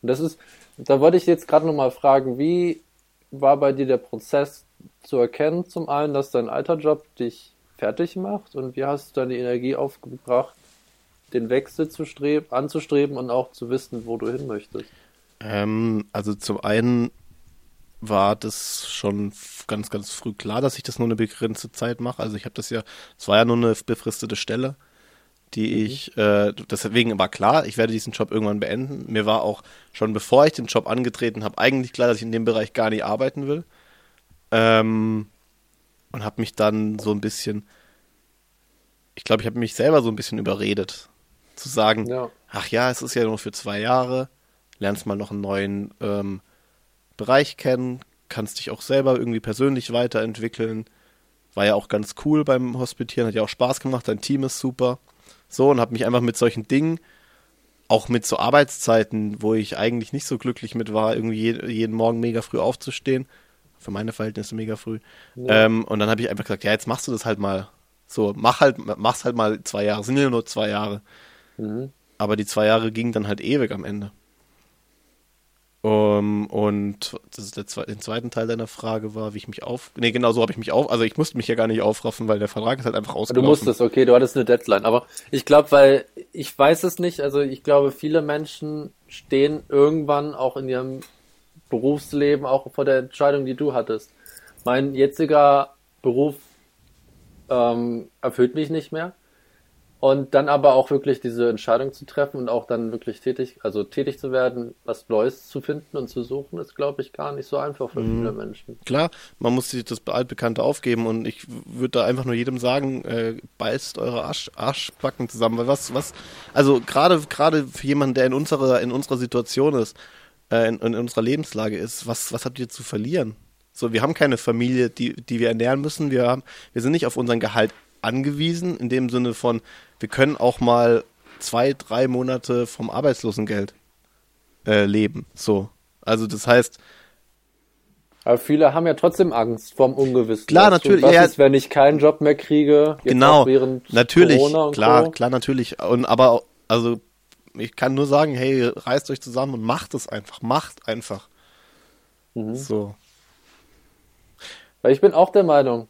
Und das ist, da wollte ich jetzt gerade nochmal fragen, wie war bei dir der Prozess zu erkennen, zum einen, dass dein alter Job dich fertig macht und wie hast du dann die Energie aufgebracht, den Wechsel anzustreben und auch zu wissen, wo du hin möchtest? Also zum einen war das schon ganz, ganz früh klar, dass ich das nur eine begrenzte Zeit mache. Also ich habe das ja, es war ja nur eine befristete Stelle, die ich, deswegen war klar, ich werde diesen Job irgendwann beenden. Mir war auch schon, bevor ich den Job angetreten habe, eigentlich klar, dass ich in dem Bereich gar nicht arbeiten will. Und habe mich dann so ein bisschen, ich glaube, ich habe mich selber so ein bisschen überredet, zu sagen, ach ja, es ist ja nur für 2 Jahre, lernst mal noch einen neuen Bereich kennen, kannst dich auch selber irgendwie persönlich weiterentwickeln. War ja auch ganz cool beim Hospitieren, hat ja auch Spaß gemacht, dein Team ist super. So, und habe mich einfach mit solchen Dingen, auch mit so Arbeitszeiten, wo ich eigentlich nicht so glücklich mit war, irgendwie jeden Morgen mega früh aufzustehen, für meine Verhältnisse mega früh, und dann habe ich einfach gesagt, ja, jetzt machst du das halt mal so, mach's halt mal 2 Jahre, sind ja nur 2 Jahre, aber die 2 Jahre gingen dann halt ewig am Ende. Und das ist den zweiten Teil deiner Frage war, wie ich mich also ich musste mich ja gar nicht aufraffen, weil der Vertrag ist halt einfach ausgelaufen. Du musstest, okay, du hattest eine Deadline, aber ich glaube, weil, ich weiß es nicht, also ich glaube, viele Menschen stehen irgendwann auch in ihrem Berufsleben auch vor der Entscheidung, die du hattest. Mein jetziger Beruf erfüllt mich nicht mehr. Und dann aber auch wirklich diese Entscheidung zu treffen und auch dann wirklich tätig zu werden, was Neues zu finden und zu suchen, ist, glaube ich, gar nicht so einfach für viele Menschen. Klar, man muss sich das Altbekannte aufgeben und ich würde da einfach nur jedem sagen, beißt eure Arschbacken zusammen, weil also gerade für jemanden, der in unserer Situation ist, in unserer Lebenslage ist, was habt ihr zu verlieren? So, wir haben keine Familie, die wir ernähren müssen, wir sind nicht auf unseren Gehalt angewiesen, in dem Sinne von, wir können auch mal 2-3 Monate vom Arbeitslosengeld leben. So. Also das heißt... Aber viele haben ja trotzdem Angst vorm Ungewissen. Klar, natürlich. Was ist, wenn ich keinen Job mehr kriege? Jetzt genau, während natürlich, Corona und klar, so. Klar, natürlich. Und aber, also ich kann nur sagen, hey, reißt euch zusammen und macht es einfach. Macht einfach. So. Weil ich bin auch der Meinung,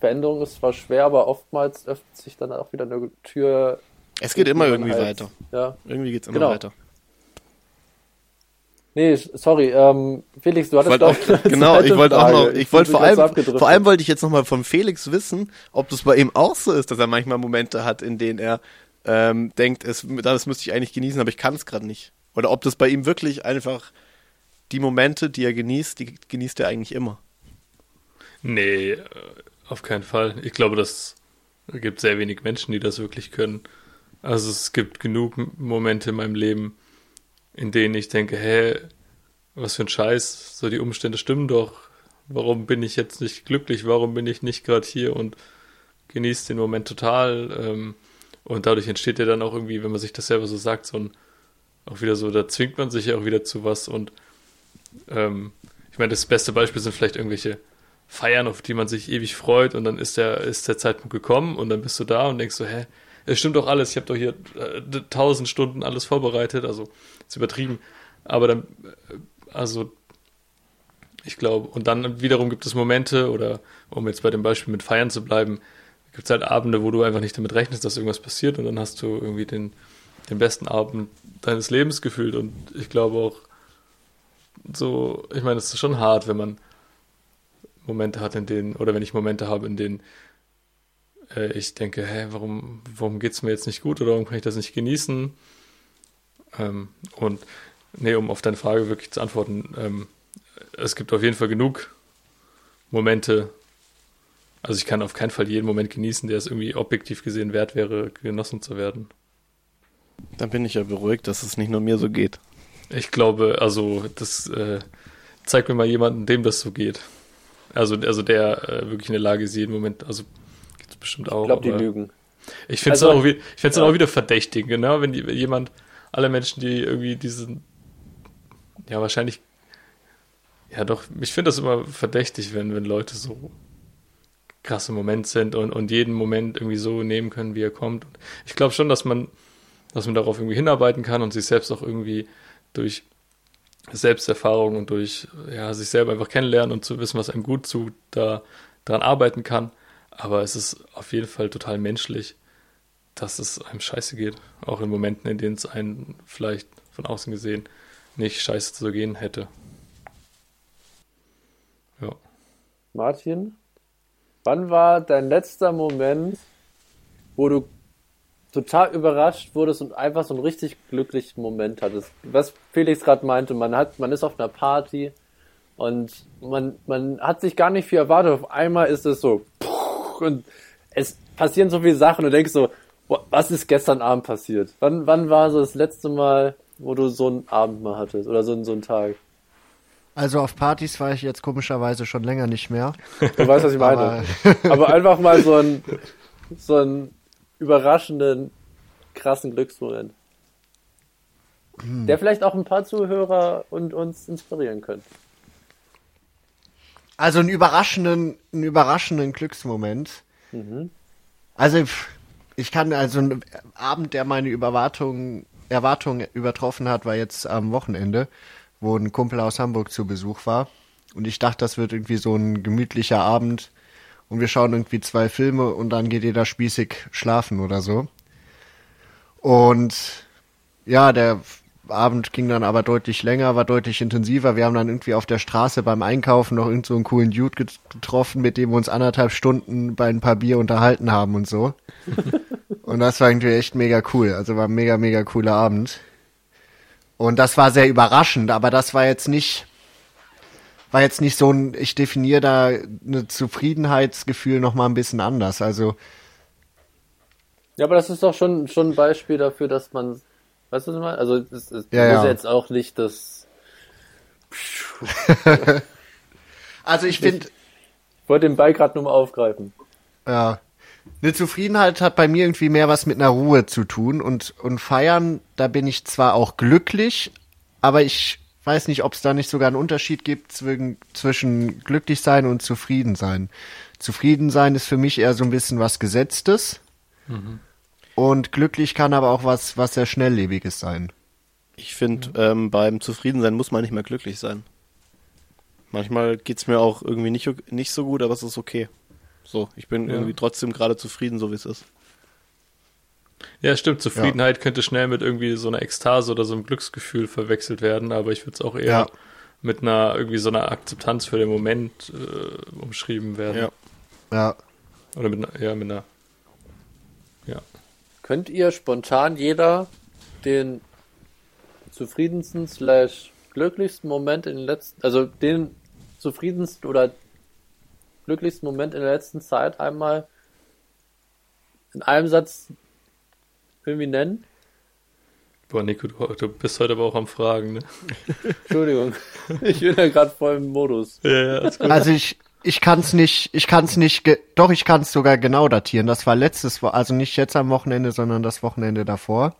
Veränderung ist zwar schwer, aber oftmals öffnet sich dann auch wieder eine Tür. Es geht immer irgendwie weiter. Ja. Irgendwie geht es immer weiter. Nee, sorry, Felix, du hattest doch vor allem wollte ich jetzt nochmal von Felix wissen, ob das bei ihm auch so ist, dass er manchmal Momente hat, in denen er denkt, das müsste ich eigentlich genießen, aber ich kann es gerade nicht. Oder ob das bei ihm wirklich einfach die Momente, die er genießt, die genießt er eigentlich immer. Nee, auf keinen Fall. Ich glaube, das gibt sehr wenig Menschen, die das wirklich können. Also es gibt genug Momente in meinem Leben, in denen ich denke, hä, was für ein Scheiß, so die Umstände stimmen doch. Warum bin ich jetzt nicht glücklich? Warum bin ich nicht gerade hier und genieße den Moment total? Und dadurch entsteht ja dann auch irgendwie, wenn man sich das selber so sagt, so ein, auch wieder so, da zwingt man sich ja auch wieder zu was. Und ich meine, das beste Beispiel sind vielleicht irgendwelche Feiern, auf die man sich ewig freut, und dann ist der Zeitpunkt gekommen und dann bist du da und denkst so, hä, es stimmt doch alles, ich habe doch hier 1000 Stunden alles vorbereitet, also ist übertrieben, aber dann, also ich glaube, und dann wiederum gibt es Momente, oder um jetzt bei dem Beispiel mit Feiern zu bleiben, gibt es halt Abende, wo du einfach nicht damit rechnest, dass irgendwas passiert, und dann hast du irgendwie den besten Abend deines Lebens gefühlt. Und ich glaube auch so, ich meine, es ist schon hart, wenn man Momente hat, in denen, oder wenn ich Momente habe, in denen ich denke, hä, warum geht's mir jetzt nicht gut, oder warum kann ich das nicht genießen? Und nee, um auf deine Frage wirklich zu antworten, es gibt auf jeden Fall genug Momente, also ich kann auf keinen Fall jeden Moment genießen, der es irgendwie objektiv gesehen wert wäre, genossen zu werden. Dann bin ich ja beruhigt, dass es nicht nur mir so geht. Ich glaube, also das zeigt mir mal jemanden, dem das so geht. Also der wirklich in der Lage ist, jeden Moment, also gibt es bestimmt auch. Ich glaube, die lügen. Ich finde es dann auch wieder verdächtig, genau, wenn jemand alle Menschen, die irgendwie diesen, ja wahrscheinlich, ja doch, ich finde das immer verdächtig, wenn Leute so krass im Moment sind und jeden Moment irgendwie so nehmen können, wie er kommt. Ich glaube schon, dass man darauf irgendwie hinarbeiten kann und sich selbst auch irgendwie durch Selbsterfahrung und durch ja, sich selber einfach kennenlernen und zu wissen, was einem gut tut, da dran arbeiten kann. Aber es ist auf jeden Fall total menschlich, dass es einem scheiße geht. Auch in Momenten, in denen es einen vielleicht von außen gesehen nicht scheiße zu gehen hätte. Ja. Martin, wann war dein letzter Moment, wo du total überrascht wurdest und einfach so einen richtig glücklichen Moment hattest? Was Felix gerade meinte, man ist auf einer Party und man hat sich gar nicht viel erwartet. Auf einmal ist es so und es passieren so viele Sachen und du denkst so, was ist gestern Abend passiert? Wann war so das letzte Mal, wo du so einen Abend mal hattest oder so einen Tag? Also auf Partys war ich jetzt komischerweise schon länger nicht mehr. Du weißt, was ich meine. Aber einfach mal so einen überraschenden, krassen Glücksmoment. Der vielleicht auch ein paar Zuhörer und uns inspirieren könnte. Also einen überraschenden Glücksmoment. Mhm. Also ich kann, also ein Abend, der meine Erwartungen übertroffen hat, war jetzt am Wochenende, wo ein Kumpel aus Hamburg zu Besuch war. Und ich dachte, das wird irgendwie so ein gemütlicher Abend. Und wir schauen irgendwie 2 Filme und dann geht jeder spießig schlafen oder so. Und ja, der Abend ging dann aber deutlich länger, war deutlich intensiver. Wir haben dann irgendwie auf der Straße beim Einkaufen noch irgend so einen coolen Dude getroffen, mit dem wir uns anderthalb Stunden bei ein paar Bier unterhalten haben und so. Und das war irgendwie echt mega cool. Also war ein mega, mega cooler Abend. Und das war sehr überraschend, aber das war jetzt nicht so ein, ich definiere da ein Zufriedenheitsgefühl nochmal ein bisschen anders, also. Ja, aber das ist doch schon ein Beispiel dafür, dass man, weißt du, was ich meine? Also, es muss jetzt auch nicht das. Also, ich finde. Ich wollte den Ball gerade nur mal aufgreifen. Ja. Eine Zufriedenheit hat bei mir irgendwie mehr was mit einer Ruhe zu tun und feiern, da bin ich zwar auch glücklich, aber ich weiß nicht, ob es da nicht sogar einen Unterschied gibt zwischen glücklich sein und zufrieden sein. Zufrieden sein ist für mich eher so ein bisschen was Gesetztes. Mhm. Und glücklich kann aber auch was sehr Schnelllebiges sein. Ich finde, beim Zufriedensein muss man nicht mehr glücklich sein. Manchmal geht's mir auch irgendwie nicht so gut, aber es ist okay. So, ich bin irgendwie trotzdem gerade zufrieden, so wie es ist. Ja, stimmt. Zufriedenheit könnte schnell mit irgendwie so einer Ekstase oder so einem Glücksgefühl verwechselt werden, aber ich würde es auch eher mit einer irgendwie so einer Akzeptanz für den Moment umschrieben werden. Ja. Oder mit einer. Ja. Könnt ihr spontan jeder den zufriedensten / glücklichsten Moment in den letzten, also den zufriedensten oder glücklichsten Moment in der letzten Zeit einmal in einem Satz irgendwie nennen? Boah, Nico, du bist heute aber auch am Fragen, ne? Entschuldigung, ich bin ja gerade voll im Modus. Ja, ist gut. Also ich kann es sogar genau datieren. Das war letztes Wochenende, also nicht jetzt am Wochenende, sondern das Wochenende davor.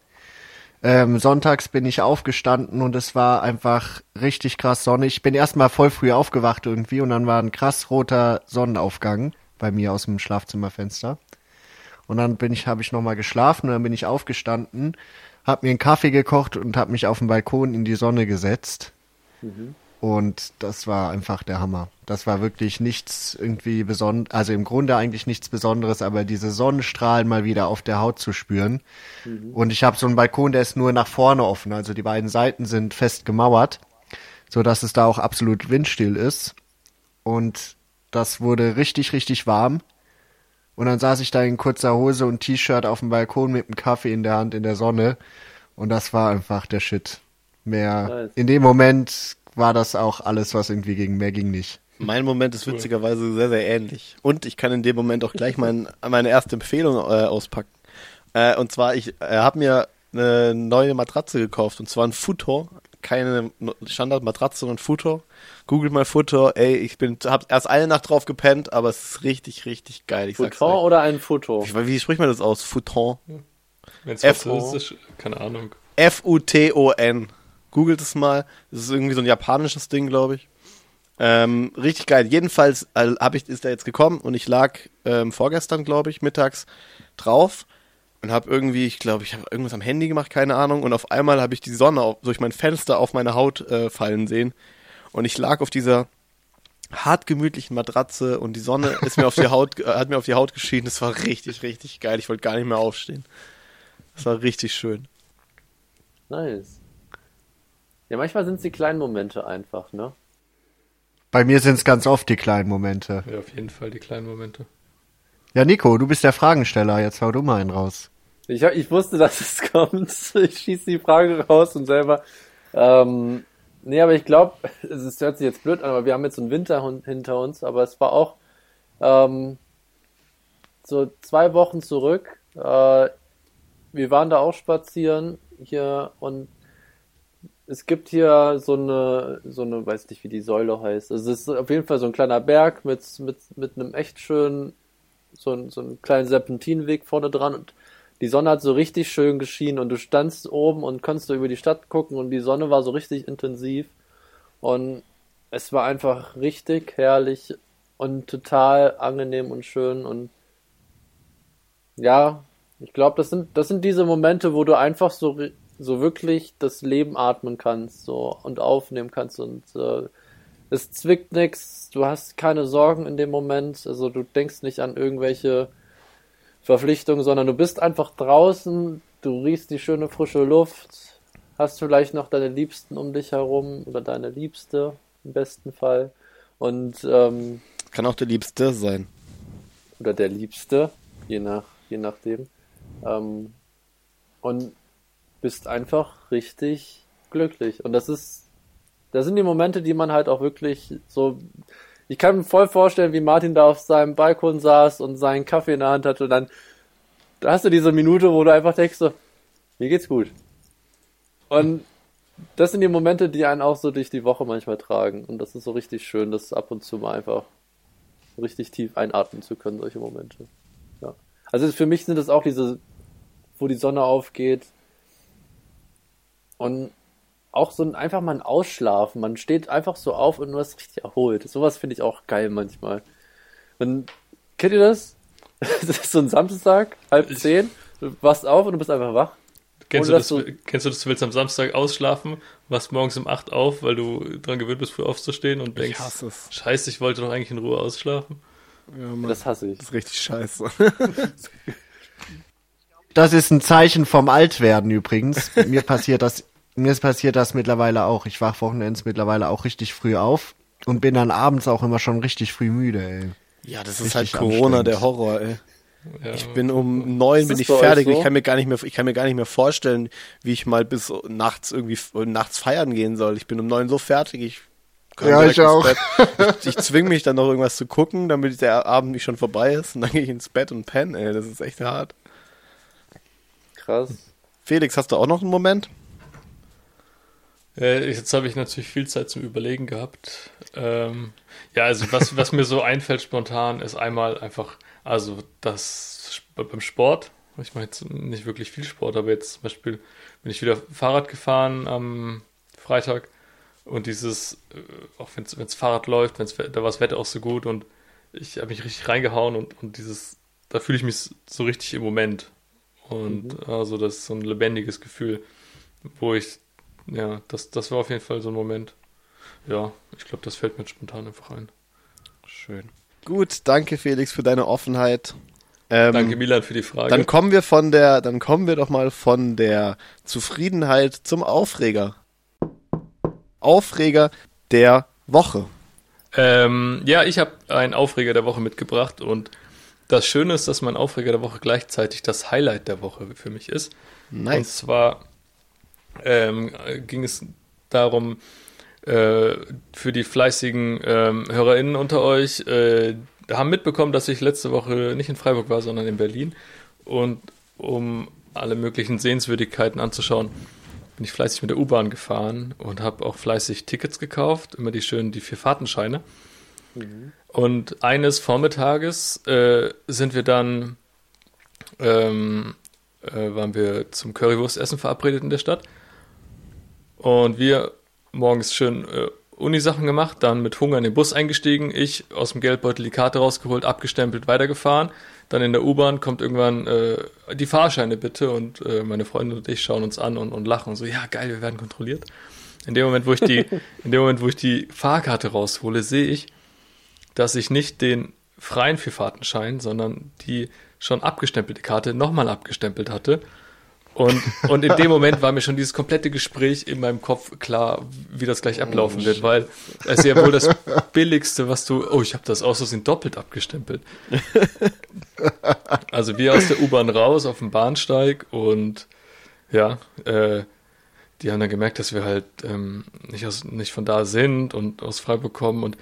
Sonntags bin ich aufgestanden und es war einfach richtig krass sonnig. Ich bin erstmal voll früh aufgewacht irgendwie und dann war ein krass roter Sonnenaufgang bei mir aus dem Schlafzimmerfenster. Und dann habe ich nochmal geschlafen und dann bin ich aufgestanden, habe mir einen Kaffee gekocht und habe mich auf den Balkon in die Sonne gesetzt. Mhm. Und das war einfach der Hammer. Das war wirklich nichts irgendwie Besonderes, also im Grunde eigentlich nichts Besonderes, aber diese Sonnenstrahlen mal wieder auf der Haut zu spüren. Mhm. Und ich habe so einen Balkon, der ist nur nach vorne offen, also die beiden Seiten sind fest gemauert, sodass es da auch absolut windstill ist. Und das wurde richtig, richtig warm. Und dann saß ich da in kurzer Hose und T-Shirt auf dem Balkon mit einem Kaffee in der Hand in der Sonne. Und das war einfach der Shit. Mehr in dem Moment war das auch alles, was irgendwie ging nicht. Mein Moment ist witzigerweise sehr, sehr ähnlich. Und ich kann in dem Moment auch gleich meine erste Empfehlung auspacken. Und zwar, ich habe mir eine neue Matratze gekauft. Und zwar ein Futon. Keine Standardmatratze, sondern Futon. Google mal Futon. Ey, hab erst eine Nacht drauf gepennt, aber es ist richtig, richtig geil. Ich Futon sag's oder ein Futon? Wie spricht man das aus? Futon? Wenn es was ist, keine Ahnung. Futon. Googelt es mal. Das ist irgendwie so ein japanisches Ding, glaube ich. Richtig geil. Jedenfalls ist er jetzt gekommen und ich lag vorgestern, glaube ich, mittags drauf und habe irgendwie, ich habe irgendwas am Handy gemacht, keine Ahnung, und auf einmal habe ich die Sonne durch mein Fenster auf meine Haut fallen sehen und ich lag auf dieser hart gemütlichen Matratze und die Sonne ist mir auf die Haut, hat mir auf die Haut geschienen. Das war richtig, richtig geil. Ich wollte gar nicht mehr aufstehen. Das war richtig schön. Nice. Ja, manchmal sind es die kleinen Momente einfach, ne? Bei mir sind es ganz oft die kleinen Momente. Ja, auf jeden Fall die kleinen Momente. Ja, Nico, du bist der Fragensteller. Jetzt hau du mal einen raus. Ich wusste, dass es kommt. Ich schieße die Frage raus und selber... Nee, aber ich glaube, es hört sich jetzt blöd an, aber wir haben jetzt so einen Winter hinter uns, aber es war auch so 2 Wochen zurück. Wir waren da auch spazieren hier und es gibt hier so eine, weiß nicht, wie die Säule heißt. Also es ist auf jeden Fall so ein kleiner Berg mit einem echt schönen, so einen kleinen Serpentinenweg vorne dran und die Sonne hat so richtig schön geschienen und du standst oben und konntest über die Stadt gucken und die Sonne war so richtig intensiv und es war einfach richtig herrlich und total angenehm und schön und ja, ich glaube, das sind diese Momente, wo du einfach so wirklich das Leben atmen kannst, so, und aufnehmen kannst und es zwickt nichts, du hast keine Sorgen in dem Moment, also du denkst nicht an irgendwelche Verpflichtungen, sondern du bist einfach draußen, du riechst die schöne frische Luft, hast vielleicht noch deine Liebsten um dich herum oder deine Liebste im besten Fall und kann auch der Liebste sein. Oder der Liebste, je nachdem. Und bist einfach richtig glücklich. Und das sind die Momente, die man halt auch wirklich so... Ich kann mir voll vorstellen, wie Martin da auf seinem Balkon saß und seinen Kaffee in der Hand hatte und dann hast du diese Minute, wo du einfach denkst so, mir geht's gut. Und das sind die Momente, die einen auch so durch die Woche manchmal tragen und das ist so richtig schön, das ab und zu mal einfach richtig tief einatmen zu können, solche Momente. Ja. Also für mich sind das auch diese, wo die Sonne aufgeht und auch so einfach mal ein Ausschlafen. Man steht einfach so auf und du hast richtig erholt. Sowas finde ich auch geil manchmal. Und, kennt ihr das? Das ist so ein Samstag, 9:30. Du wachst auf und du bist einfach wach. Kennst du das, du willst am Samstag ausschlafen, wachst morgens um 8 auf, weil du dran gewöhnt bist, früh aufzustehen und denkst, ich hasse es. Scheiße, ich wollte doch eigentlich in Ruhe ausschlafen. Ja, Mann, das hasse ich. Das ist richtig scheiße. Das ist ein Zeichen vom Altwerden übrigens. Mir passiert das mittlerweile auch. Ich wache wochenends mittlerweile auch richtig früh auf und bin dann abends auch immer schon richtig früh müde, ey. Ja, das ist halt Corona, der Horror, ey. Ja, ich bin um 9 bin ich fertig. So? Ich kann mir gar nicht mehr vorstellen, wie ich mal bis nachts feiern gehen soll. Ich bin um 9 so fertig. Ich auch. Ich zwinge mich dann noch irgendwas zu gucken, damit der Abend nicht schon vorbei ist und dann gehe ich ins Bett und penne, ey. Das ist echt hart. Krass. Felix, hast du auch noch einen Moment? Jetzt habe ich natürlich viel Zeit zum Überlegen gehabt. Ja, also was mir so einfällt spontan ist einmal einfach, also das beim Sport, ich mache jetzt nicht wirklich viel Sport, aber jetzt zum Beispiel bin ich wieder Fahrrad gefahren am Freitag und dieses, auch wenn's Fahrrad läuft, da war das Wetter auch so gut und ich habe mich richtig reingehauen und dieses, da fühle ich mich so richtig im Moment und also das ist so ein lebendiges Gefühl, wo ich ja, das war auf jeden Fall so ein Moment. Ja, ich glaube, das fällt mir spontan einfach ein. Schön. Gut, danke Felix für deine Offenheit. Danke Milan für die Frage. Dann kommen wir doch mal von der Zufriedenheit zum Aufreger. Aufreger der Woche. Ja, ich habe einen Aufreger der Woche mitgebracht und das Schöne ist, dass mein Aufreger der Woche gleichzeitig das Highlight der Woche für mich ist. Nice. Und zwar... ging es darum, für die fleißigen HörerInnen unter euch, haben mitbekommen, dass ich letzte Woche nicht in Freiburg war, sondern in Berlin. Und um alle möglichen Sehenswürdigkeiten anzuschauen, bin ich fleißig mit der U-Bahn gefahren und habe auch fleißig Tickets gekauft, immer die 4 Fahrtenscheine. Mhm. Und eines Vormittages sind wir dann waren wir zum Currywurstessen verabredet in der Stadt. Und wir morgens schön Uni-Sachen gemacht, dann mit Hunger in den Bus eingestiegen, ich aus dem Geldbeutel die Karte rausgeholt, abgestempelt, weitergefahren. Dann in der U-Bahn kommt irgendwann die Fahrscheine bitte und meine Freundin und ich schauen uns an und lachen und so, ja geil, wir werden kontrolliert. In dem Moment, wo ich die Fahrkarte raushole, sehe ich, dass ich nicht den freien Vierfahrtenschein, sondern die schon abgestempelte Karte nochmal abgestempelt hatte. Und in dem Moment war mir schon dieses komplette Gespräch in meinem Kopf klar, wie das gleich ablaufen wird, weil es ist ja wohl das Billigste, was du... Oh, ich habe das aus Versehen doppelt abgestempelt. Also wir aus der U-Bahn raus auf dem Bahnsteig und ja, die haben dann gemerkt, dass wir halt nicht von da sind und aus Freiburg kommen und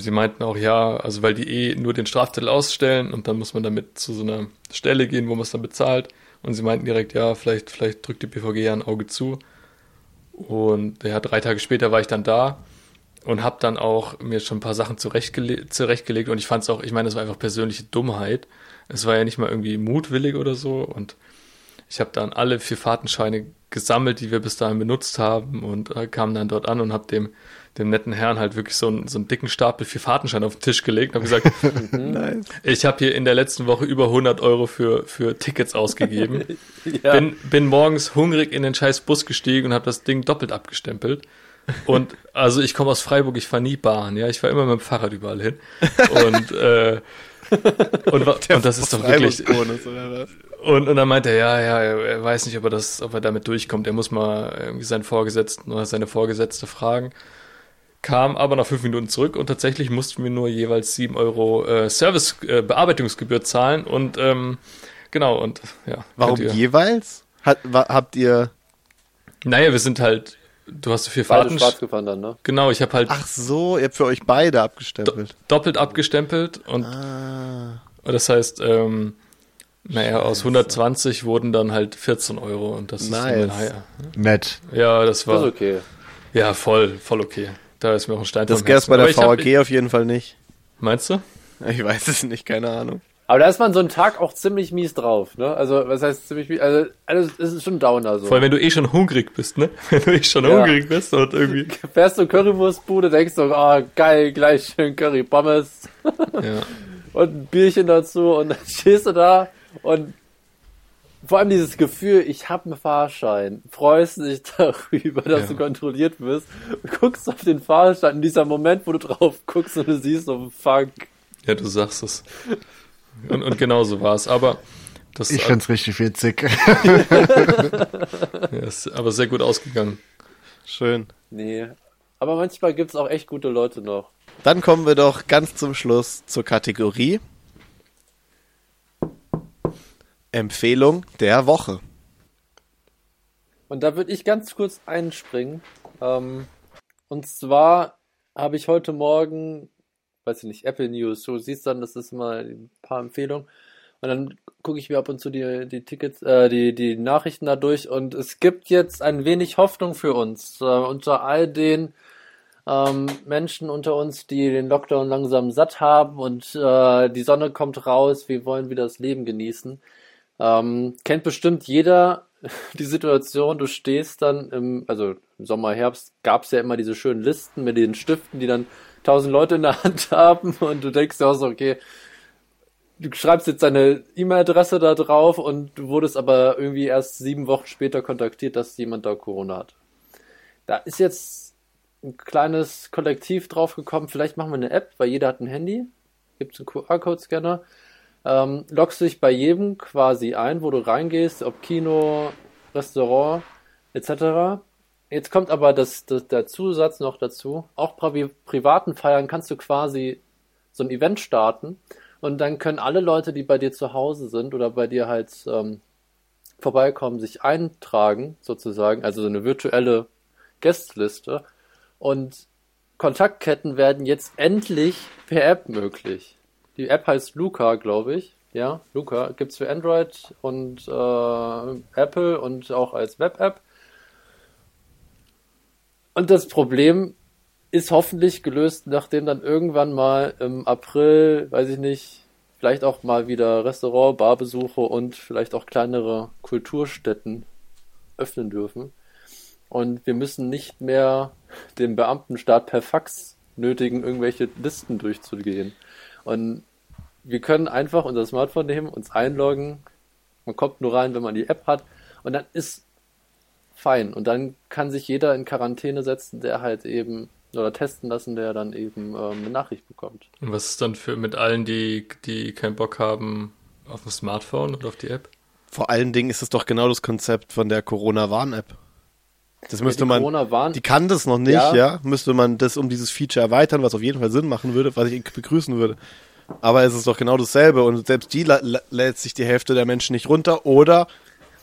sie meinten auch, ja, also weil die nur den Strafzettel ausstellen und dann muss man damit zu so einer Stelle gehen, wo man es dann bezahlt. Und sie meinten direkt, ja, vielleicht drückt die BVG ja ein Auge zu. Und ja, 3 Tage später war ich dann da und habe dann auch mir schon ein paar Sachen zurechtgelegt. Und ich fand es auch, ich meine, das war einfach persönliche Dummheit. Es war ja nicht mal irgendwie mutwillig oder so. Und ich habe dann alle 4 Fahrtenscheine gesammelt, die wir bis dahin benutzt haben und kam dann dort an und habe dem netten Herrn halt wirklich so einen dicken Stapel 4 Fahrtenscheine auf den Tisch gelegt und habe gesagt, nice. Ich habe hier in der letzten Woche über 100 Euro für Tickets ausgegeben. Ja. Bin morgens hungrig in den scheiß Bus gestiegen und habe das Ding doppelt abgestempelt. Und also ich komme aus Freiburg, ich fahre nie Bahn, ja, ich fahre immer mit dem Fahrrad überall hin. Und das ist doch wirklich... Und dann meinte er, ja, er weiß nicht, ob er damit durchkommt. Er muss mal irgendwie seinen Vorgesetzten oder seine Vorgesetzte fragen. Kam aber nach 5 Minuten zurück und tatsächlich mussten wir nur jeweils 7 Euro Service-Bearbeitungsgebühr zahlen. Und genau, und ja. Warum jeweils? Habt ihr... Naja, wir sind halt... Du hast so 4 Fahrten. Beide schwarz gefahren dann, ne? Genau, ich habe halt... Ach so, ihr habt für euch beide abgestempelt. Doppelt abgestempelt und... Ah. Und das heißt... Naja, aus 120 wurden dann halt 14 Euro und das nice. Ist higher. Nett. Ja, das war... Das ist okay. Ja, voll okay. Da ist mir auch ein Stein vom Herzen. Das gäbe es bei der VAG auf jeden Fall nicht. Meinst du? Ich weiß es nicht, keine Ahnung. Aber da ist man so einen Tag auch ziemlich mies drauf, ne? Also, was heißt ziemlich mies? Also, es ist schon Downer so. Vor allem, wenn du schon hungrig bist, ne? Wenn du schon hungrig bist und irgendwie... Fährst du Currywurstbude, denkst du, ah, geil, gleich schön Curry, Pommes. Ja. Und ein Bierchen dazu und dann stehst du da. Und vor allem dieses Gefühl, ich habe einen Fahrschein, freust dich darüber, dass du kontrolliert wirst, guckst auf den Fahrschein, in dieser Moment, wo du drauf guckst und du siehst, oh fuck. Ja, du sagst es. Und genau so war es, aber... Ich find's richtig witzig. Ja, ist aber sehr gut ausgegangen. Schön. Nee, aber manchmal gibt's auch echt gute Leute noch. Dann kommen wir doch ganz zum Schluss zur Kategorie Empfehlung der Woche. Und da würde ich ganz kurz einspringen. Und zwar habe ich heute Morgen, weiß ich nicht, Apple News, du siehst dann, das ist mal ein paar Empfehlungen. Und dann gucke ich mir ab und zu die Tickets, die Nachrichten da durch. Und es gibt jetzt ein wenig Hoffnung für uns. Unter all den Menschen unter uns, die den Lockdown langsam satt haben und die Sonne kommt raus, wir wollen wieder das Leben genießen. Kennt bestimmt jeder die Situation, du stehst dann im Sommer, Herbst gab es ja immer diese schönen Listen mit den Stiften, die dann 1000 Leute in der Hand haben und du denkst ja auch so, okay, du schreibst jetzt deine E-Mail-Adresse da drauf und du wurdest aber irgendwie erst 7 Wochen später kontaktiert, dass jemand da Corona hat. Da ist jetzt ein kleines Kollektiv draufgekommen, vielleicht machen wir eine App, weil jeder hat ein Handy, gibt es einen QR-Code-Scanner, loggst dich bei jedem quasi ein, wo du reingehst, ob Kino, Restaurant, etc. Jetzt kommt aber der Zusatz noch dazu, auch bei privaten Feiern kannst du quasi so ein Event starten und dann können alle Leute, die bei dir zu Hause sind oder bei dir halt vorbeikommen, sich eintragen sozusagen, also so eine virtuelle Gästeliste und Kontaktketten werden jetzt endlich per App möglich. Die App heißt Luca, glaube ich. Ja, Luca. Gibt es für Android und Apple und auch als Web-App. Und das Problem ist hoffentlich gelöst, nachdem dann irgendwann mal im April, weiß ich nicht, Vielleicht auch mal wieder Restaurant, Barbesuche und vielleicht auch kleinere Kulturstätten öffnen dürfen. Und wir müssen nicht mehr den Beamtenstaat per Fax nötigen, irgendwelche Listen durchzugehen. Und wir können einfach unser Smartphone nehmen, uns einloggen. Man kommt nur rein, wenn man die App hat. Und dann ist fein. Und dann kann sich jeder in Quarantäne setzen, der halt eben, oder testen lassen, der dann eben eine Nachricht bekommt. Und was ist dann für mit allen, die keinen Bock haben auf ein Smartphone oder auf die App? Vor allen Dingen ist es doch genau das Konzept von der Corona-Warn-App. Das müsste man, die kann das noch nicht, ja, müsste man das um dieses Feature erweitern, was auf jeden Fall Sinn machen würde, was ich begrüßen würde. Aber es ist doch genau dasselbe und selbst die lädt sich die Hälfte der Menschen nicht runter oder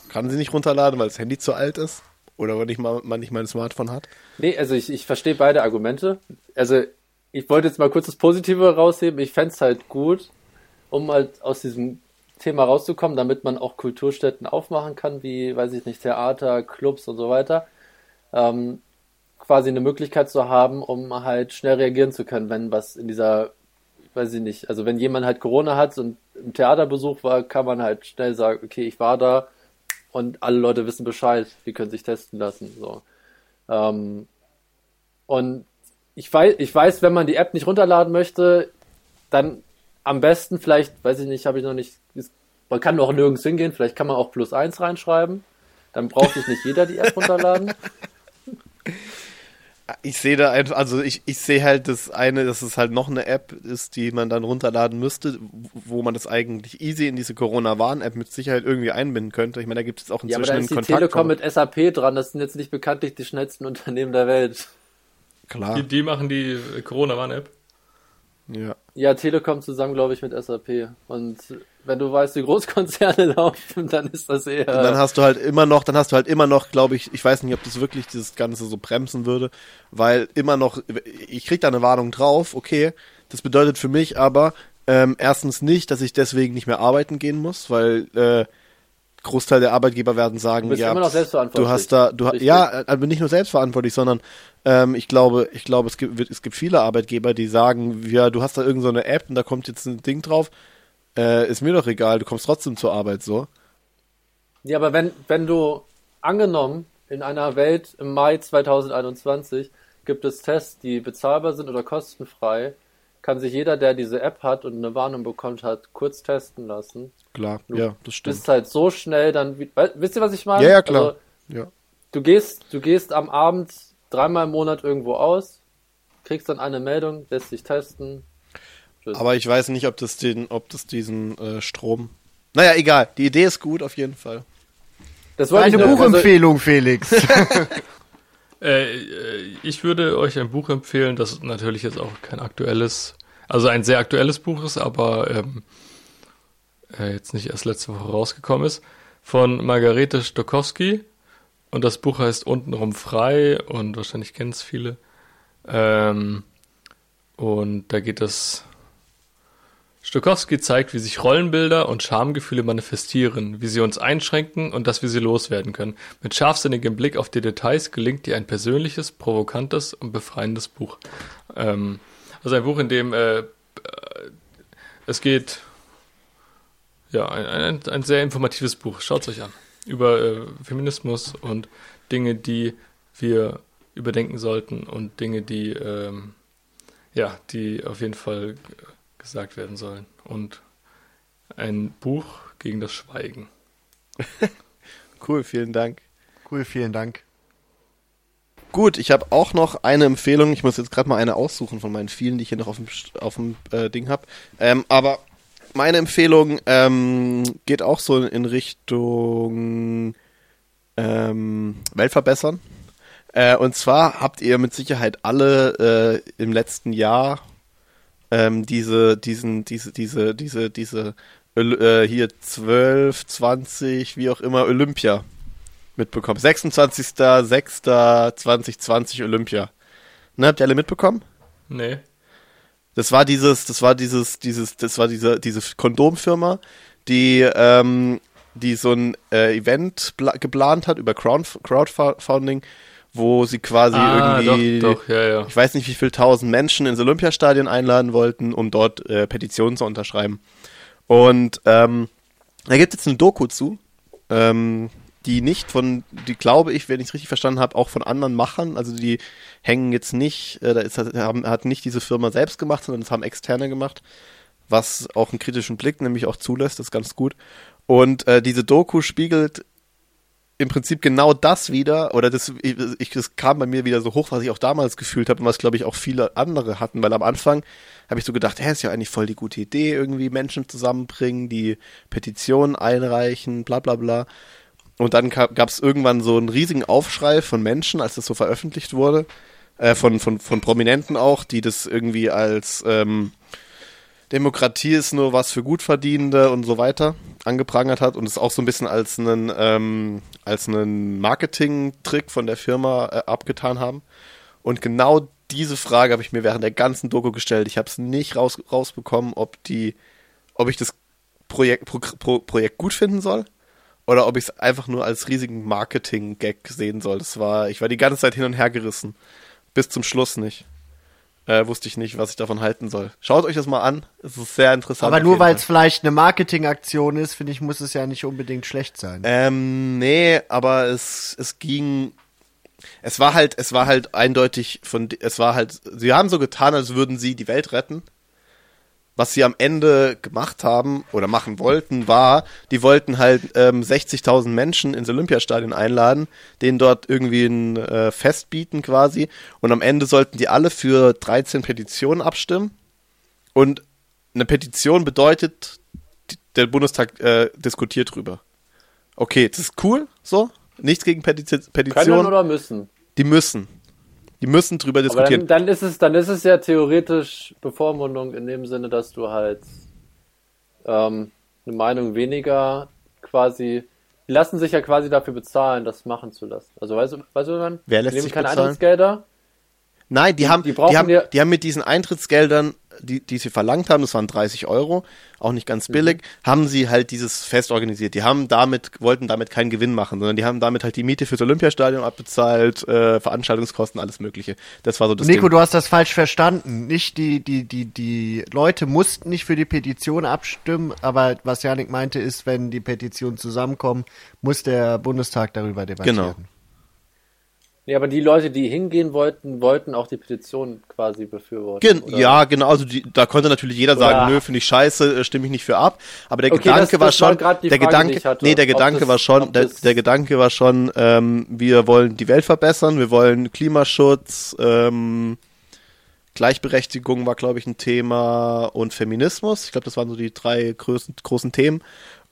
kann sie nicht runterladen, weil das Handy zu alt ist oder weil man nicht mal ein Smartphone hat. Nee, also ich verstehe beide Argumente. Also ich wollte jetzt mal kurz das Positive rausheben. Ich fände es halt gut, um halt aus diesem Thema rauszukommen, damit man auch Kulturstätten aufmachen kann, wie, weiß ich nicht, Theater, Clubs und so weiter. Quasi eine Möglichkeit zu haben, um halt schnell reagieren zu können, wenn was in dieser, weiß ich nicht, also wenn jemand halt Corona hat und im Theaterbesuch war, kann man halt schnell sagen, okay, ich war da und alle Leute wissen Bescheid, die können sich testen lassen. So. Und ich weiß, wenn man die App nicht runterladen möchte, dann am besten vielleicht, weiß ich nicht, habe ich noch nicht, man kann noch nirgends hingehen, vielleicht kann man auch +1 reinschreiben, dann braucht sich nicht jeder die App runterladen. Ich sehe da einfach, also ich sehe halt das eine, dass es halt noch eine App ist, die man dann runterladen müsste, wo man das eigentlich easy in diese Corona-Warn-App mit Sicherheit irgendwie einbinden könnte. Ich meine, da gibt es auch inzwischen einen Kontakt. Ja, aber da ist die Telekom mit SAP dran, das sind jetzt nicht bekanntlich die schnellsten Unternehmen der Welt. Klar. Die machen die Corona-Warn-App? Ja. Ja, Telekom zusammen, glaube ich, mit SAP. Und wenn du weißt, wie Großkonzerne laufen, dann ist das eher... Und dann hast du halt immer noch, glaube ich, ich weiß nicht, ob das wirklich dieses Ganze so bremsen würde, weil immer noch, ich krieg da eine Warnung drauf, okay, das bedeutet für mich aber erstens nicht, dass ich deswegen nicht mehr arbeiten gehen muss, weil Großteil der Arbeitgeber werden sagen, du bist immer noch selbstverantwortlich. Aber nicht nur selbstverantwortlich, sondern ich glaube, es gibt viele Arbeitgeber, die sagen, ja, du hast da irgend so eine App und da kommt jetzt ein Ding drauf, ist mir doch egal, du kommst trotzdem zur Arbeit, so. Ja, aber wenn du, angenommen, in einer Welt im Mai 2021 gibt es Tests, die bezahlbar sind oder kostenfrei, kann sich jeder, der diese App hat und eine Warnung bekommt hat, kurz testen lassen. Klar, du das stimmt. Du bist halt so schnell dann... Wisst ihr, was ich meine? Ja, klar. Also, ja. Du gehst am Abend dreimal im Monat irgendwo aus, kriegst dann eine Meldung, lässt dich testen. Tschüss. Aber ich weiß nicht, ob das diesen Strom... Naja, egal. Die Idee ist gut, auf jeden Fall. Das war eine Buchempfehlung, also, Felix. Ich würde euch ein Buch empfehlen, das natürlich jetzt auch kein aktuelles, also ein sehr aktuelles Buch ist, aber jetzt nicht erst letzte Woche rausgekommen ist, von Margarete Stokowski. Und das Buch heißt Untenrum frei und wahrscheinlich kennen es viele. Und da geht es... Stokowski zeigt, wie sich Rollenbilder und Schamgefühle manifestieren, wie sie uns einschränken und dass wir sie loswerden können. Mit scharfsinnigem Blick auf die Details gelingt dir ein persönliches, provokantes und befreiendes Buch. Also ein Buch, in dem es geht, ja, ein sehr informatives Buch, schaut es euch an, über Feminismus und Dinge, die wir überdenken sollten und Dinge, die, die auf jeden Fall... gesagt werden sollen. Und ein Buch gegen das Schweigen. Cool, vielen Dank. Gut, ich habe auch noch eine Empfehlung. Ich muss jetzt gerade mal eine aussuchen von meinen vielen, die ich hier noch auf dem Ding habe. Aber meine Empfehlung geht auch so in Richtung Welt verbessern. Und zwar habt ihr mit Sicherheit alle im letzten Jahr hier 12, 20, wie auch immer, Olympia mitbekommen. 26.06.2020 Olympia. Ne, habt ihr alle mitbekommen? Nee. Das war diese Kondomfirma, die so ein Event geplant hat über Crowdfunding, wo sie quasi irgendwie, doch, ja. Ich weiß nicht wie viel 1000 Menschen ins Olympiastadion einladen wollten, um dort Petitionen zu unterschreiben. Und da gibt es jetzt eine Doku zu, die nicht von, die glaube ich, wenn ich es richtig verstanden habe, auch von anderen Machern, also die hängen jetzt nicht, hat nicht diese Firma selbst gemacht, sondern das haben Externe gemacht, was auch einen kritischen Blick nämlich auch zulässt, das ist ganz gut. Und diese Doku spiegelt im Prinzip genau das wieder, oder das kam bei mir wieder so hoch, was ich auch damals gefühlt habe und was, glaube ich, auch viele andere hatten, weil am Anfang habe ich so gedacht, ist ja eigentlich voll die gute Idee, irgendwie Menschen zusammenbringen, die Petitionen einreichen, bla bla bla. Und dann gab es irgendwann so einen riesigen Aufschrei von Menschen, als das so veröffentlicht wurde, von Prominenten auch, die das irgendwie als Demokratie ist nur was für Gutverdienende und so weiter angeprangert hat und es auch so ein bisschen als einen Marketing-Trick von der Firma abgetan haben. Und genau diese Frage habe ich mir während der ganzen Doku gestellt. Ich habe es nicht rausbekommen, ob ich das Projekt gut finden soll oder ob ich es einfach nur als riesigen Marketing-Gag sehen soll. Ich war die ganze Zeit hin und her gerissen. Bis zum Schluss nicht. Wusste ich nicht, was ich davon halten soll. Schaut euch das mal an, es ist sehr interessant. Aber nur weil es vielleicht eine Marketingaktion ist, finde ich, muss es ja nicht unbedingt schlecht sein. Nee, aber es war halt eindeutig, sie haben so getan, als würden sie die Welt retten. Was sie am Ende gemacht haben oder machen wollten, war, die wollten halt 60.000 Menschen ins Olympiastadion einladen, denen dort irgendwie ein Fest bieten quasi. Und am Ende sollten die alle für 13 Petitionen abstimmen. Und eine Petition bedeutet, der Bundestag diskutiert drüber. Okay, das ist cool, so. Nichts gegen Petitionen. Können oder müssen? Die müssen. Die müssen drüber diskutieren. Aber dann ist es ja theoretisch Bevormundung in dem Sinne, dass du halt eine Meinung weniger quasi, die lassen sich ja quasi dafür bezahlen, das machen zu lassen. Also weißt du, man, wer lässt die nehmen sich keine bezahlen? Eintrittsgelder? Nein, die haben mit diesen Eintrittsgeldern, die sie verlangt haben, das waren 30 €, auch nicht ganz billig, haben sie halt dieses Fest organisiert. Die haben wollten damit keinen Gewinn machen, sondern die haben damit halt die Miete fürs Olympiastadion abbezahlt, Veranstaltungskosten, alles Mögliche. Das war so das Ding. Nico, du hast das falsch verstanden. Nicht die Leute mussten nicht für die Petition abstimmen, aber was Jannik meinte ist, wenn die Petitionen zusammenkommen, muss der Bundestag darüber debattieren. Genau. Nee, aber die Leute, die hingehen wollten, wollten auch die Petition quasi befürworten. Ja, genau. Also da konnte natürlich jeder sagen, nö, finde ich scheiße, stimme ich nicht für ab. Aber der Gedanke war schon, wir wollen die Welt verbessern, wir wollen Klimaschutz, Gleichberechtigung war, glaube ich, ein Thema und Feminismus. Ich glaube, das waren so die drei großen Themen.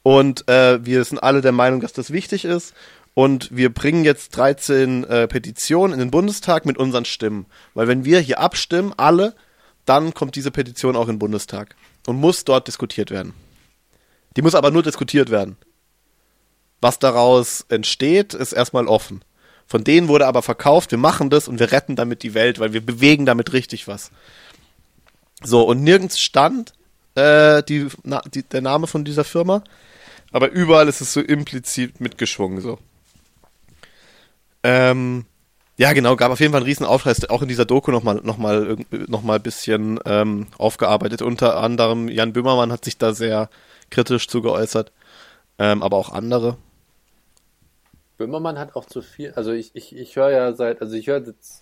Und wir sind alle der Meinung, dass das wichtig ist. Und wir bringen jetzt 13 Petitionen in den Bundestag mit unseren Stimmen. Weil wenn wir hier abstimmen, alle, dann kommt diese Petition auch in den Bundestag und muss dort diskutiert werden. Die muss aber nur diskutiert werden. Was daraus entsteht, ist erstmal offen. Von denen wurde aber verkauft, wir machen das und wir retten damit die Welt, weil wir bewegen damit richtig was. So, und nirgends stand der Name von dieser Firma, aber überall ist es so implizit mitgeschwungen, so. Ja, genau, gab auf jeden Fall einen riesen Aufschrei, auch in dieser Doku nochmal ein bisschen aufgearbeitet. Unter anderem Jan Böhmermann hat sich da sehr kritisch zu geäußert, aber auch andere. Böhmermann hat auch zu viel, also ich höre ja ich höre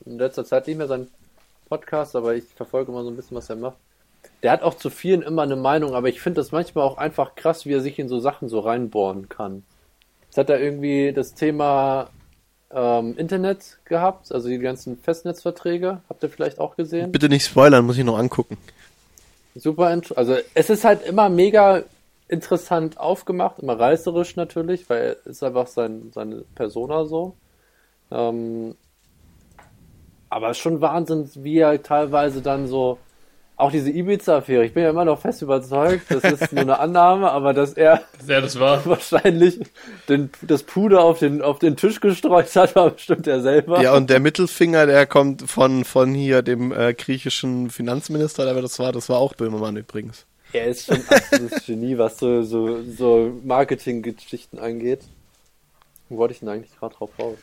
in letzter Zeit nicht mehr seinen Podcast, aber ich verfolge immer so ein bisschen, was er macht. Der hat auch zu vielen immer eine Meinung, aber ich finde das manchmal auch einfach krass, wie er sich in so Sachen so reinbohren kann. Jetzt hat er irgendwie das Thema Internet gehabt, also die ganzen Festnetzverträge, habt ihr vielleicht auch gesehen? Bitte nicht spoilern, muss ich noch angucken. Super, also es ist halt immer mega interessant aufgemacht, immer reißerisch natürlich, weil es ist einfach seine Persona so. Aber schon Wahnsinn, wie er teilweise dann so auch diese Ibiza-Affäre, ich bin ja immer noch fest überzeugt, das ist nur eine Annahme, aber dass er das war. Wahrscheinlich das Puder auf den Tisch gestreut hat, war bestimmt er selber. Ja, und der Mittelfinger, der kommt von hier, dem griechischen Finanzminister, aber das war auch Böhmermann übrigens. Er ist schon ein absolutes Genie, was so Marketing-Geschichten angeht. Wo wollte ich denn eigentlich gerade drauf raus?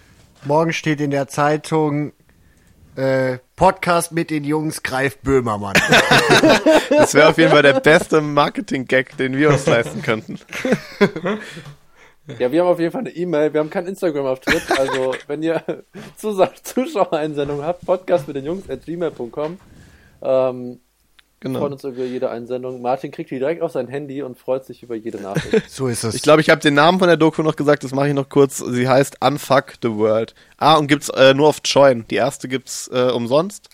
Morgen steht in der Zeitung, Podcast mit den Jungs greift Böhmermann. Das wäre auf jeden Fall der beste Marketing-Gag, den wir uns leisten könnten. Ja, wir haben auf jeden Fall eine E-Mail, wir haben keinen Instagram-Auftritt, also wenn ihr Zuschauereinsendungen habt, podcast mit den Jungs@gmail.com. Genau. Freuen uns über jede Einsendung. Martin kriegt die direkt auf sein Handy und freut sich über jede Nachricht. So ist es. Ich glaube, ich habe den Namen von der Doku noch gesagt, das mache ich noch kurz. Sie heißt Unfuck the World. Und gibt's nur auf Join. Die erste gibt's umsonst.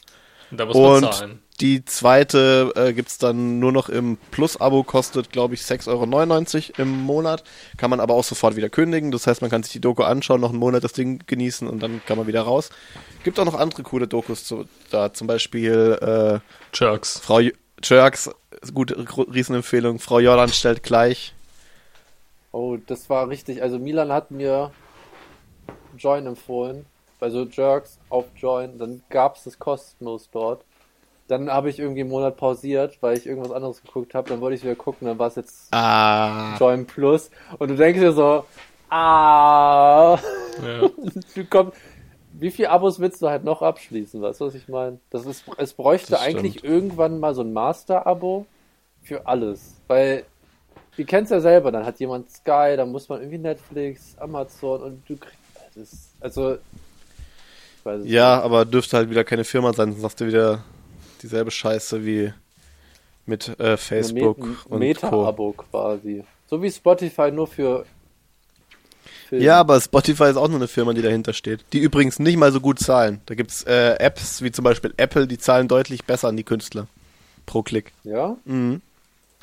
Da muss man zahlen. Die zweite gibt's dann nur noch im Plus-Abo, kostet, glaube ich, 6,99 € im Monat. Kann man aber auch sofort wieder kündigen. Das heißt, man kann sich die Doku anschauen, noch einen Monat das Ding genießen und dann kann man wieder raus. Gibt auch noch andere coole Dokus da. Zum Beispiel Jerks. Frau Jerks, gute Riesenempfehlung. Frau Jordan stellt gleich. Oh, das war richtig. Also Milan hat mir Join empfohlen. Also Jerks auf Join. Dann gab's das kostenlos dort. Dann habe ich irgendwie einen Monat pausiert, weil ich irgendwas anderes geguckt habe. Dann wollte ich wieder gucken, dann war es jetzt Join Plus. Und du denkst dir so, ja. Du kommst, wie viele Abos willst du halt noch abschließen? Weißt du, was ich meine? Es bräuchte das eigentlich irgendwann mal so ein Master-Abo für alles. Weil, du kennst ja selber, dann hat jemand Sky, dann muss man irgendwie Netflix, Amazon und du kriegst alles. Also, ich weiß es nicht. Aber dürfte halt wieder keine Firma sein, sonst hast du wieder dieselbe Scheiße wie mit Facebook und Meta-Abo quasi. So wie Spotify, nur für Film. Ja, aber Spotify ist auch nur eine Firma, die dahinter steht. Die übrigens nicht mal so gut zahlen. Da gibt es Apps, wie zum Beispiel Apple, die zahlen deutlich besser an die Künstler. Pro Klick. Ja? Mhm.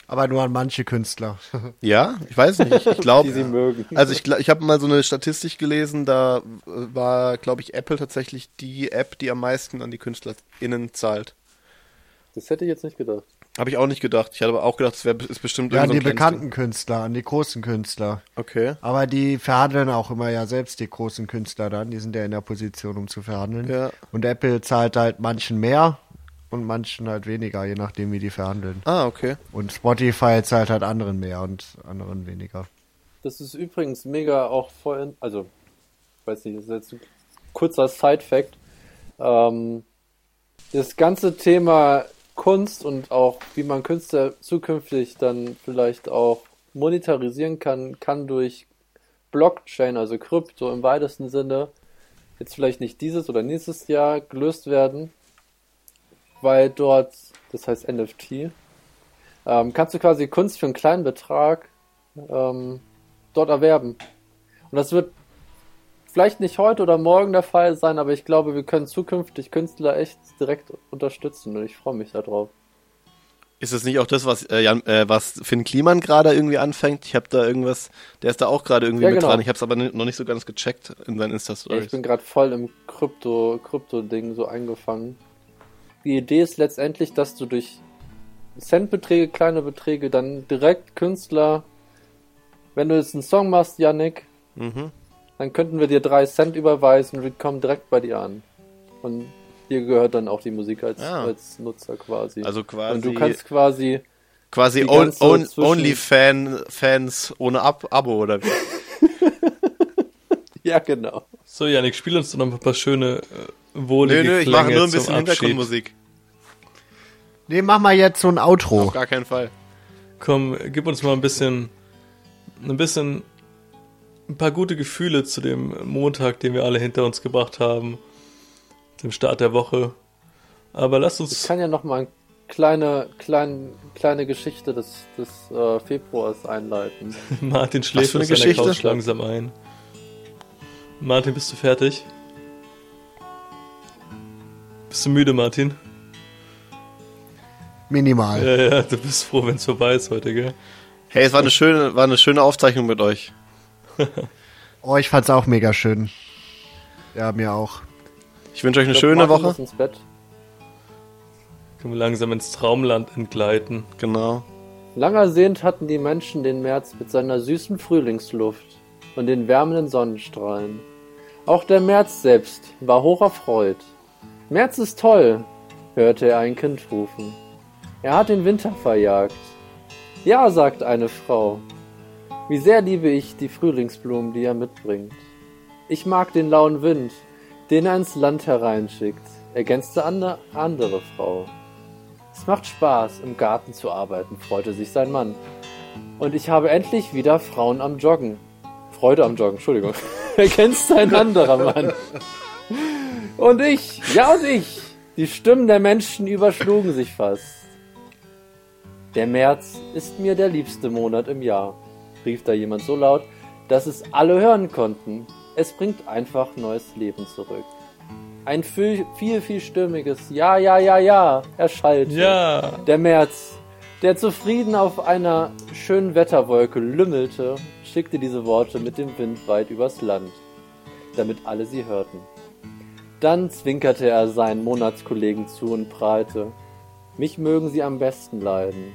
Aber nur an manche Künstler. Ja, ich weiß nicht. Ich glaube, die sie mögen. Also ich habe mal so eine Statistik gelesen, da war, glaube ich, Apple tatsächlich die App, die am meisten an die KünstlerInnen zahlt. Das hätte ich jetzt nicht gedacht. Habe ich auch nicht gedacht. Ich hatte aber auch gedacht, es ist bestimmt irgendein. Ja, an die bekannten Künstler, an die großen Künstler. Okay. Aber die verhandeln auch immer ja selbst die großen Künstler dann. Die sind ja in der Position, um zu verhandeln. Ja. Und Apple zahlt halt manchen mehr und manchen halt weniger, je nachdem, wie die verhandeln. Ah, okay. Und Spotify zahlt halt anderen mehr und anderen weniger. Das ist übrigens mega auch voll. Also, ich weiß nicht, das ist jetzt ein kurzer Side-Fact. Das ganze Thema Kunst und auch wie man Künstler zukünftig dann vielleicht auch monetarisieren kann durch Blockchain, also Krypto im weitesten Sinne, jetzt vielleicht nicht dieses oder nächstes Jahr gelöst werden, weil dort, das heißt NFT, kannst du quasi Kunst für einen kleinen Betrag dort erwerben. Und das wird vielleicht nicht heute oder morgen der Fall sein, aber ich glaube, wir können zukünftig Künstler echt direkt unterstützen und ich freue mich darauf. Ist es nicht auch das, was Finn Kliman gerade irgendwie anfängt? Ich habe da irgendwas, der ist da auch gerade irgendwie mit dran. Ich habe es aber noch nicht so ganz gecheckt in seinen Insta-Stories. Ich bin gerade voll im Krypto-Ding so eingefangen. Die Idee ist letztendlich, dass du durch Centbeträge, kleine Beträge, dann direkt Künstler, wenn du jetzt einen Song machst, Jannik, dann könnten wir dir 3 Cent überweisen und wir kommen direkt bei dir an. Und dir gehört dann auch die Musik als Nutzer quasi. Also quasi. Und du kannst quasi Only-Fans ohne Abo oder wie? Ja, genau. So, Jannik, spiel uns doch noch ein paar schöne wohlige Klänge. Nö, ich mache nur ein bisschen Hintergrundmusik. Nee, mach mal jetzt so ein Outro. Auf gar keinen Fall. Komm, gib uns mal ein bisschen ein paar gute Gefühle zu dem Montag, den wir alle hinter uns gebracht haben, dem Start der Woche. Aber lasst uns. Ich kann ja nochmal eine kleine Geschichte des Februars einleiten. Martin schläft auf seiner Couch langsam ein. Martin, bist du fertig? Bist du müde, Martin? Minimal. Ja, du bist froh, wenn es vorbei ist heute, gell? Hey, es war eine schöne Aufzeichnung mit euch. Oh, ich fand's auch mega schön. Ja, mir auch. Ich wünsche euch eine schöne Woche. Ins Bett. Können wir langsam ins Traumland entgleiten. Genau. Langersehnt hatten die Menschen den März mit seiner süßen Frühlingsluft und den wärmenden Sonnenstrahlen. Auch der März selbst war hoch erfreut. März ist toll, hörte er ein Kind rufen. Er hat den Winter verjagt. Ja, sagt eine Frau. Wie sehr liebe ich die Frühlingsblumen, die er mitbringt. Ich mag den lauen Wind, den er ins Land hereinschickt. ergänzte eine andere Frau. Es macht Spaß, im Garten zu arbeiten, freute sich sein Mann. Und ich habe endlich wieder Frauen am Joggen. Freude am Joggen, Entschuldigung. Ergänzte ein anderer Mann. Und ich, ja und ich. Die Stimmen der Menschen überschlugen sich fast. Der März ist mir der liebste Monat im Jahr, rief da jemand so laut, dass es alle hören konnten. Es bringt einfach neues Leben zurück. Ein vielstimmiges Ja, ja, ja, ja erschallte. Ja. Der März, der zufrieden auf einer schönen Wetterwolke lümmelte, schickte diese Worte mit dem Wind weit übers Land, damit alle sie hörten. Dann zwinkerte er seinen Monatskollegen zu und prahlte: Mich mögen sie am besten leiden.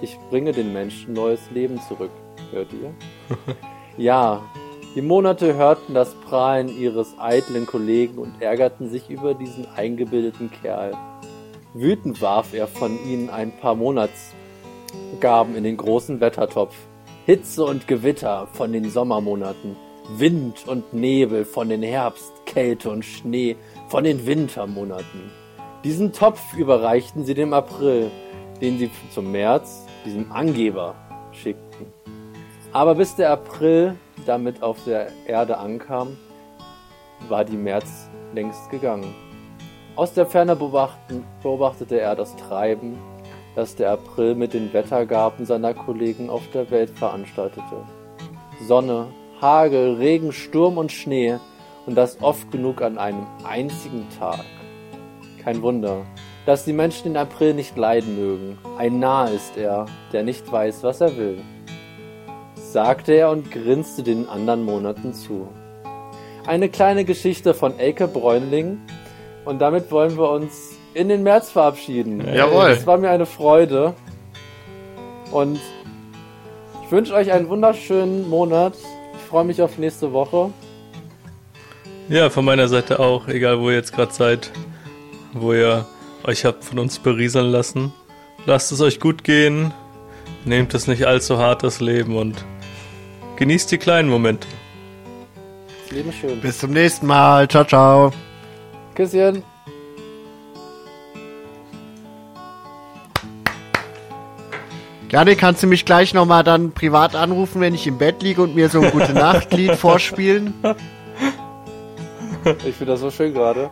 Ich bringe den Menschen neues Leben zurück. Hört ihr? Ja. Die Monate hörten das Prahlen ihres eitlen Kollegen und ärgerten sich über diesen eingebildeten Kerl. Wütend warf er von ihnen ein paar Monatsgaben in den großen Wettertopf. Hitze und Gewitter von den Sommermonaten, Wind und Nebel von den Herbst, Kälte und Schnee von den Wintermonaten. Diesen Topf überreichten sie dem April, den sie zum März diesem Angeber schickten. Aber bis der April damit auf der Erde ankam, war die März längst gegangen. Aus der Ferne beobachtete er das Treiben, das der April mit den Wettergaben seiner Kollegen auf der Welt veranstaltete. Sonne, Hagel, Regen, Sturm und Schnee, und das oft genug an einem einzigen Tag. Kein Wunder, dass die Menschen den April nicht leiden mögen. Ein Narr ist er, der nicht weiß, was er will, sagte er und grinste den anderen Monaten zu. Eine kleine Geschichte von Elke Bräunling, und damit wollen wir uns in den März verabschieden. Jawohl. Es war mir eine Freude und ich wünsche euch einen wunderschönen Monat. Ich freue mich auf nächste Woche. Ja, von meiner Seite auch, egal wo ihr jetzt gerade seid, wo ihr euch habt von uns berieseln lassen. Lasst es euch gut gehen, nehmt es nicht allzu hart, das Leben, und genießt die kleinen Momente. Das Leben ist schön. Bis zum nächsten Mal. Ciao, ciao. Küsschen. Jannik, kannst du mich gleich nochmal dann privat anrufen, wenn ich im Bett liege, und mir so ein Gute-Nacht-Lied vorspielen? Ich finde das so schön gerade.